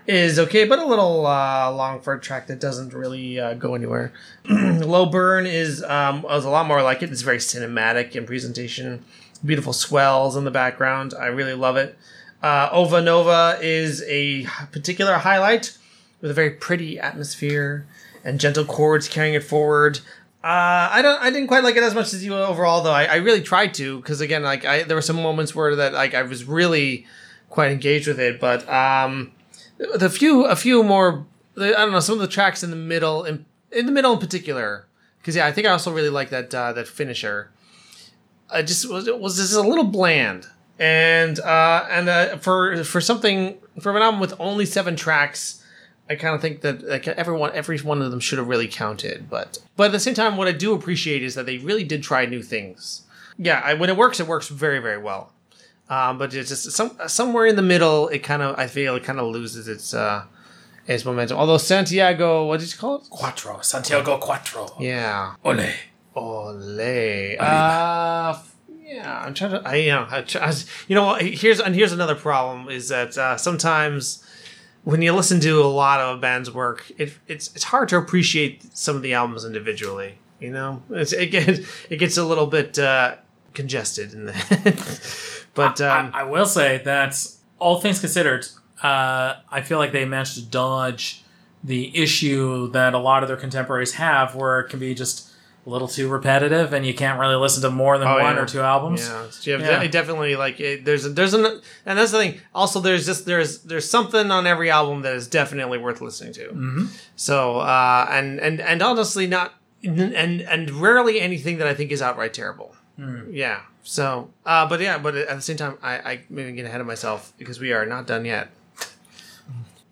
is okay, but a little long for a track that doesn't really go anywhere. Low Burn is a lot more like it. It's very cinematic in presentation. Beautiful swells in the background. I really love it. Ova Nova is a particular highlight with a very pretty atmosphere and gentle chords carrying it forward. I didn't quite like it as much as you overall, though. I really tried to, because again, there were some moments where I was really quite engaged with it, but some of the tracks in the middle, in particular, because I think I also really like that finisher. It was just a little bland, and for an album with only 7 tracks. I kind of think that every one of them should have really counted, but at the same time, what I do appreciate is that they really did try new things. Yeah, when it works very, very well. But it's just somewhere in the middle, I feel it kind of loses its momentum. Although Santiago, what did you call it? Cuatro, Santiago Cuatro. Yeah. Ole. Yeah, I'm trying to. Here's another problem is that sometimes, when you listen to a lot of a band's work, it's hard to appreciate some of the albums individually. You know, it gets a little bit congested in the. But I will say that all things considered, I feel like they managed to dodge the issue that a lot of their contemporaries have, where it can be just a little too repetitive, and you can't really listen to more than one or two albums. Yeah, definitely. And that's the thing. Also, there's something on every album that is definitely worth listening to. Mm-hmm. So, and honestly, not rarely anything that I think is outright terrible. Mm. Yeah. So, but at the same time, I maybe get ahead of myself because we are not done yet.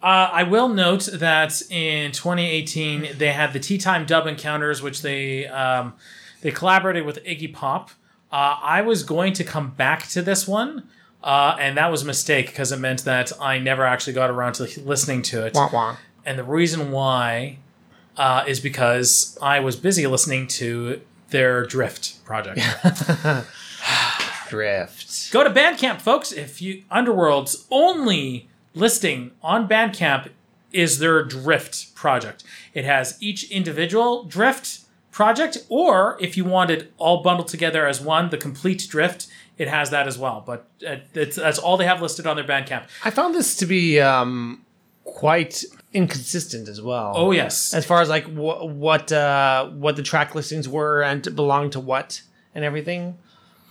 I will note that in 2018 they had the Tea Time Dub Encounters, which they collaborated with Iggy Pop. I was going to come back to this one, and that was a mistake because it meant that I never actually got around to listening to it. Wah-wah. And the reason why is because I was busy listening to their Drift project. Drift. Go to Bandcamp, folks. If you Underworld's only listing on Bandcamp is their Drift project. It has each individual Drift project, or if you want it all bundled together as one, the complete Drift, it has that as well. But that's all they have listed on their Bandcamp. I found this to be quite inconsistent as well. Oh yes, as far as like what the track listings were and belonged to what and everything.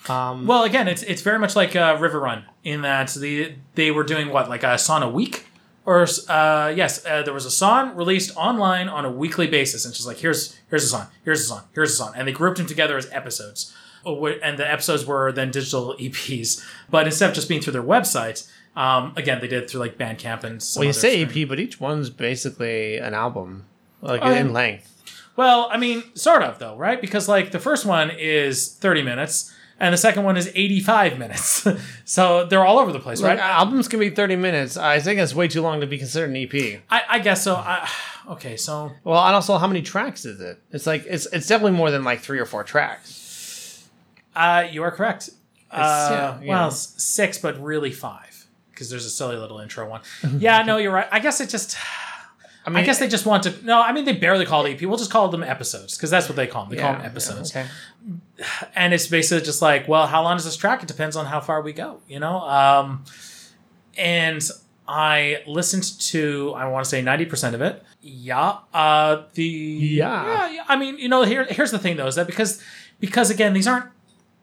Well, again, it's very much like River Run in that they were doing a song a week, or there was a song released online on a weekly basis, and she's like, here's a song, here's a song, here's a song, and they grouped them together as episodes, and the episodes were then digital EPs. But instead of just being through their website, again they did it through like Bandcamp and some. Well, you say EP, but each one's basically an album, in length. Well, I mean, sort of though, right? Because the first one is 30 minutes. And the second one is 85 minutes. So they're all over the place, right? Albums can be 30 minutes. I think that's way too long to be considered an EP. I guess so. Well, and also, how many tracks is it? It's it's definitely more than 3 or 4 tracks. You are correct. Well, 6, but really 5. Because there's a silly little intro one. Yeah, no, you're right. I guess it just... they just want to... No, I mean, they barely call it EP. We'll just call them episodes, because that's what they call them. They call them episodes. Yeah, okay. And it's basically just how long is this track? It depends on how far we go, you know? And I listened to, I want to say 90% of it. Yeah. I mean, you know, here's the thing, though, is that because again, these aren't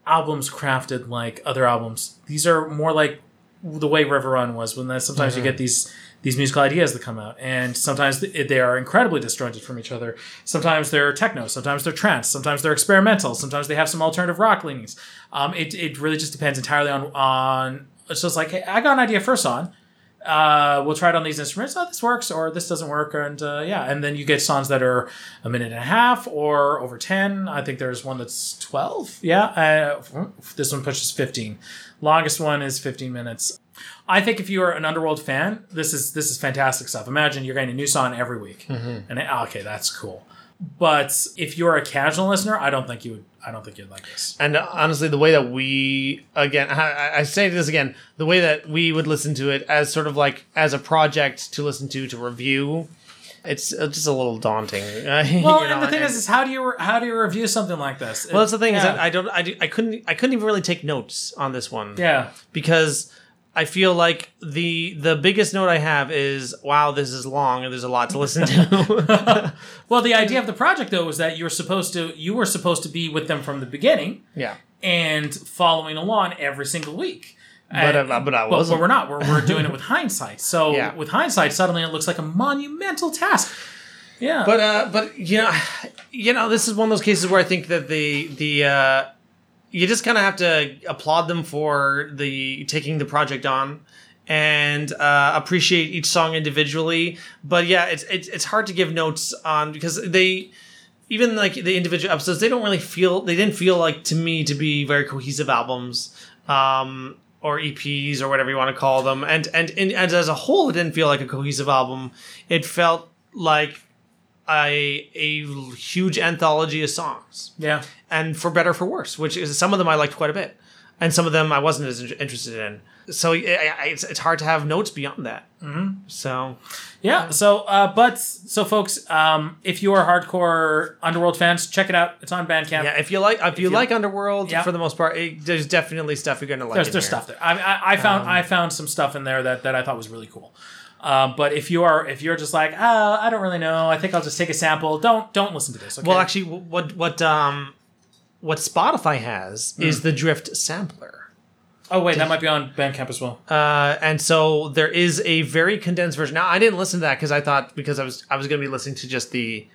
albums crafted like other albums. These are more like the way River Run was, when sometimes you get these musical ideas that come out, and sometimes they are incredibly disjointed from each other. Sometimes they're techno, sometimes they're trance, sometimes they're experimental, sometimes they have some alternative rock leanings. It really just depends entirely on it's just like, hey, I got an idea for a song. We'll try it on these instruments. Oh, this works, or this doesn't work, and then you get songs that are a minute and a half or over 10. I think there's one that's 12. This one pushes 15. Longest one is 15 minutes. I think if you are an Underworld fan, this is fantastic stuff. Imagine you're getting a new song every week, and that's cool. But if you're a casual listener, I don't think you'd like this. And honestly, the way that the way that we would listen to it as sort of like as a project to listen to review, it's just a little daunting. Well, and the thing is how do you review something like this? Well, that's the thing is that I couldn't even really take notes on this one. Yeah, because I feel like the biggest note I have is, wow, this is long and there's a lot to listen to. Well, the idea of the project, though, was that you were supposed to be with them from the beginning, and following along every single week. But I wasn't. But we're not. We're doing it with hindsight. So with hindsight, suddenly it looks like a monumental task. Yeah. But this is one of those cases where I think that the you just kind of have to applaud them for taking the project on, and appreciate each song individually. But it's hard to give notes on, because the individual episodes, they didn't feel like, to me, to be very cohesive albums, or EPs or whatever you want to call them. And as a whole, it didn't feel like a cohesive album. It felt like a huge anthology of songs. Yeah. And for better or for worse, which is, some of them I liked quite a bit, and some of them I wasn't as interested in. So it's hard to have notes beyond that. Mm-hmm. So, yeah. So folks, if you are hardcore Underworld fans, check it out. It's on Bandcamp. Yeah. If you like Underworld, for the most part, there's definitely stuff you're going to like. There's stuff there. I found some stuff in there that I thought was really cool. But if you're just like, I don't really know, I think I'll just take a sample, don't listen to this. Okay? Well, actually, what Spotify has is the Drift Sampler. Oh wait, that might be on Bandcamp as well. And so there is a very condensed version. Now I didn't listen to that because I was going to be listening to just the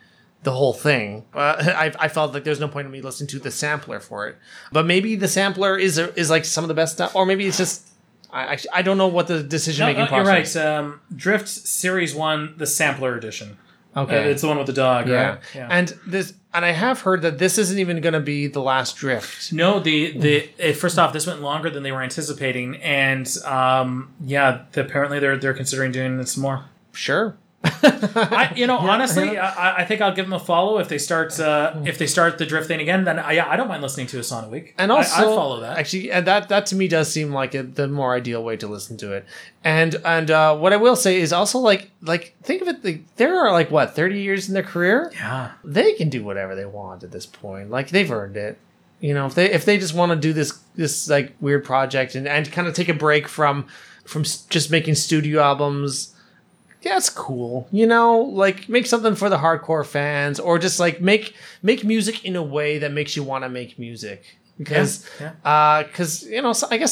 whole thing. I felt like there's no point in me listening to the sampler for it. But maybe the sampler is like some of the best stuff, or maybe it's just. I don't know what the decision-making process is. You're right. Drift Series 1, the Sampler Edition. Okay. It's the one with the dog, right? Yeah. And I have heard that this isn't even going to be the last Drift. No, first off, this went longer than they were anticipating, and apparently they're considering doing some more. Sure. Honestly, I think I'll give them a follow if they start the Drift thing again. Then I don't mind listening to a song a week, and also I follow that actually. And that to me does seem like the more ideal way to listen to it. And what I will say is also like think of it. There are 30 years in their career. Yeah, they can do whatever they want at this point. Like, they've earned it. You know, if they just want to do this like weird project and kind of take a break from just making studio albums. Yeah, it's cool. You know, like, make something for the hardcore fans, or just like make music in a way that makes you want to make music. Because I guess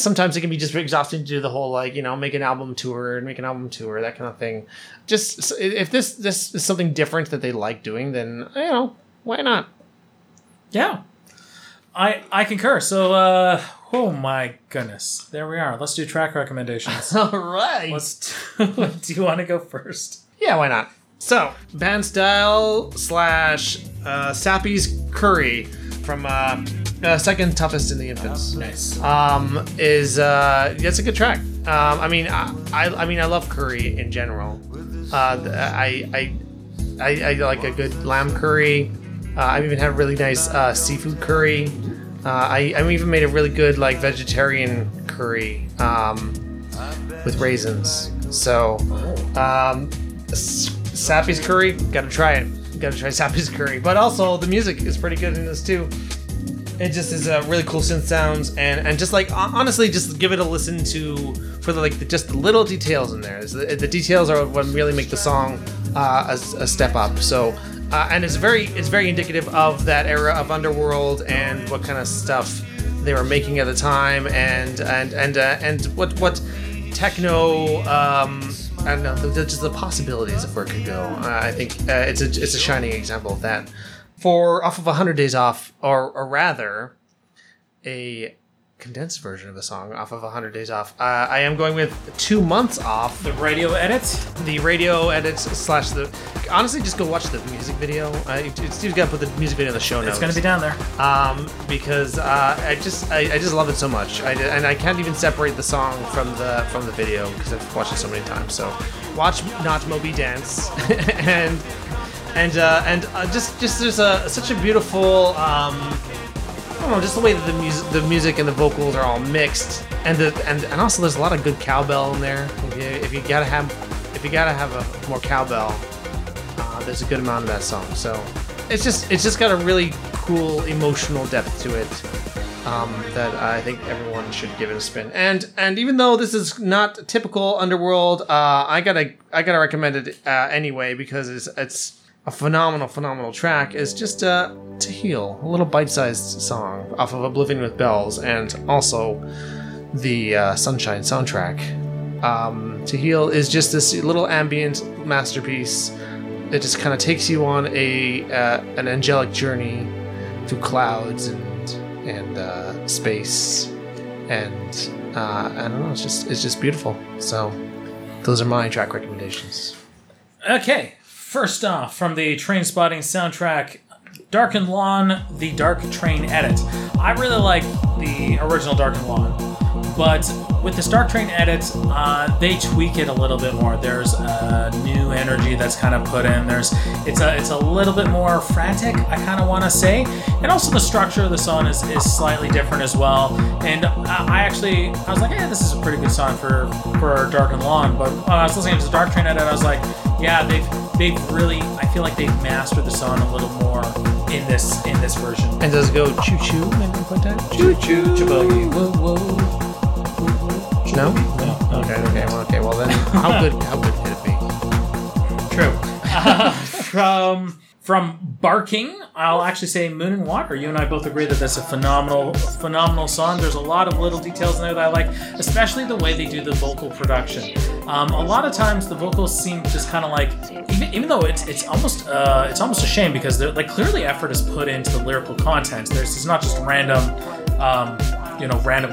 sometimes it can be just exhausting to do the whole make an album tour, that kind of thing. Just if this is something different that they like doing, then why not? Yeah, I concur. So. Oh my goodness. There we are. Let's do track recommendations. All right. Do you want to go first? Yeah, why not? So, Band Style / Sappy's Curry from Second Toughest in the Infants. Nice. It's a good track. I love curry in general. I like a good lamb curry. I've even had really nice seafood curry. I even made a really good vegetarian curry with raisins. So, Sappy's Curry, gotta try it. Gotta try Sappy's Curry. But also, the music is pretty good in this too. It just is really cool synth sounds, and just honestly, just give it a listen for the little details in there. The details are what really make the song a step up. So. And it's very indicative of that era of Underworld and what kind of stuff they were making at the time, and what techno, I don't know, just the possibilities of where it could go. I think it's a shining example of that. Off of 100 Days Off, or rather, a condensed version of a song off of 100 Days Off. I am going with 2 months off. The radio edits? The radio edits slash the... Honestly, just go watch the music video. Steve's got to put the music video in the show notes. It's going to be down there. Because I just love it so much. And I can't even separate the song from the video because I've watched it so many times. So watch Not Moby Dance and just there's such a beautiful... I don't know, just the way that the music and the vocals are all mixed, and also there's a lot of good cowbell in there. If you gotta have a more cowbell, there's a good amount of that song. So it's just got a really cool emotional depth to it that I think everyone should give it a spin. And even though this is not typical Underworld, I gotta recommend it anyway because it's a phenomenal track. Is just To Heal, a little bite-sized song off of Oblivion with Bells, and also the Sunshine soundtrack. To Heal is just this little ambient masterpiece that just kind of takes you on an angelic journey through clouds and space, and I don't know, it's just beautiful. So those are my track recommendations. Okay. First off, from the Trainspotting soundtrack, Darkened Lawn, the Dark Train edit. I really like the original Darkened Lawn, but with this Dark Train edit, they tweak it a little bit more. There's a new energy that's kind of put in. It's a little bit more frantic, I kind of want to say, and also the structure of the song is slightly different as well. And I was like, yeah, this is a pretty good song for Darkened Lawn. But when I was listening to the Dark Train edit, I was like, yeah, they've really, I feel like they've mastered the song a little more in this version. And does it go choo choo maybe one time? Choo choo. Chiboogie. Whoa, whoa. No? No. Okay. Well then, how good could it be? True. From Barking, I'll actually say Moon and Water. You and I both agree that that's a phenomenal song. There's a lot of little details in there that I like, especially the way they do the vocal production. A lot of times the vocals seem just kind of like, even though it's almost a shame because like clearly effort is put into the lyrical content. It's not just random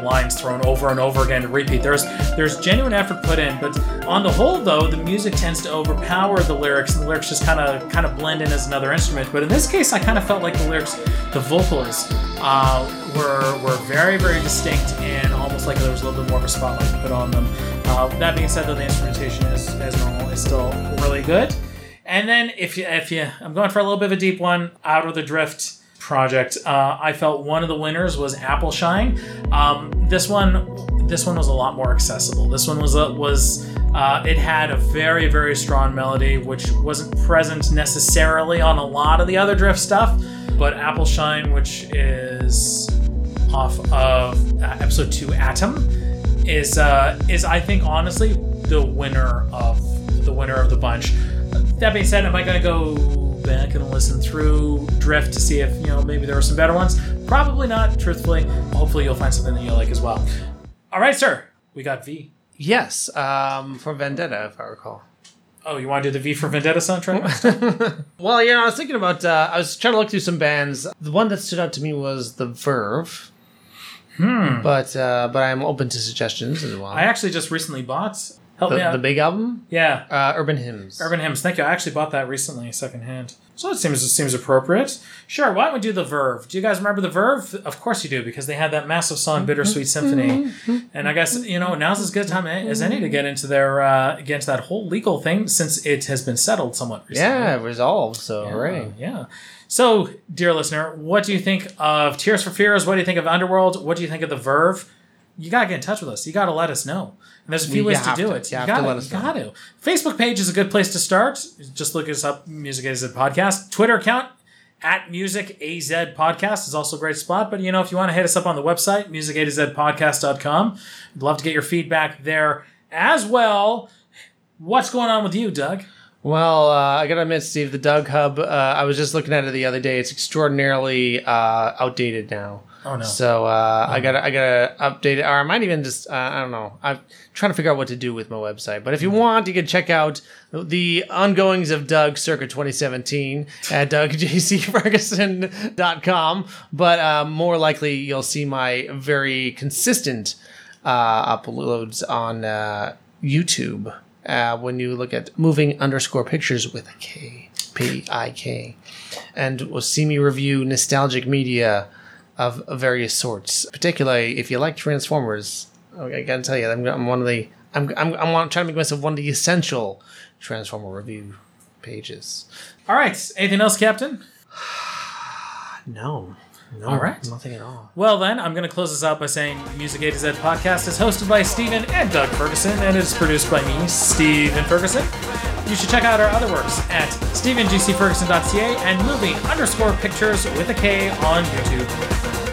lines thrown over and over again to repeat. There's genuine effort put in, but on the whole, though, the music tends to overpower the lyrics, and the lyrics just kind of blend in as another instrument. But in this case, I kind of felt like the lyrics, the vocals, were very, very distinct, and almost like there was a little bit more of a spotlight put on them. That being said, though, the instrumentation is, as normal, is still really good. And then if you, I'm going for a little bit of a deep one, Out of the Drift project. I felt one of the winners was Appleshine. This one was a lot more accessible. This one was it had a very, very strong melody, which wasn't present necessarily on a lot of the other Drift stuff, but Appleshine, which is off of episode 2 Atom, is I think honestly the winner of the bunch. That being said, am I going to go back and listen through Drift to see if maybe there were some better ones? Probably not, truthfully. Hopefully you'll find something that you like as well. All right, sir, we got V. Yes, for Vendetta, if I recall. Oh, you want to do the V for Vendetta soundtrack? Well, I was thinking about, I was trying to look through some bands. The one that stood out to me was The Verve. But I'm open to suggestions as well. I actually just recently bought... The big album? Yeah. Urban Hymns. Urban Hymns. Thank you. I actually bought that recently, secondhand. So it seems appropriate. Sure. Why don't we do The Verve? Do you guys remember The Verve? Of course you do, because they had that massive song, Bittersweet Symphony. And I guess, now's as good a time as any to get into their, against that whole legal thing, since it has been settled somewhat recently. Yeah, resolved. So, hooray. Yeah. So, dear listener, what do you think of Tears for Fears? What do you think of Underworld? What do you think of The Verve? You got to get in touch with us. You got to let us know. And there's a few ways to do it. You got to let us know. Facebook page is a good place to start. Just look us up, Music AZ Podcast. Twitter account, @MusicAZPodcast is also a great spot. But, if you want to hit us up on the website, musicazpodcast.com. I'd love to get your feedback there as well. What's going on with you, Doug? Well, I got to admit, Steve, the Doug Hub, I was just looking at it the other day. It's extraordinarily outdated now. Oh no! So I gotta update it, or I might even just I don't know. I'm trying to figure out what to do with my website. But if you want, you can check out the ongoings of Doug circa 2017 at DougJCFerguson.com. But more likely, you'll see my very consistent uploads on YouTube when you look at moving_pictures with a K. P-I-K. And will see me review nostalgic media of various sorts. Particularly if you like Transformers, I gotta tell you, I'm trying to make myself one of the essential Transformer review pages. All right. Anything else, Captain? No. No, all right. Nothing at all. Well, then, I'm going to close this out by saying Music A to Z Podcast is hosted by Stephen and Doug Ferguson, and it's produced by me, Stephen Ferguson. You should check out our other works at StephenGCFerguson.ca and moving_pictures with a K on YouTube.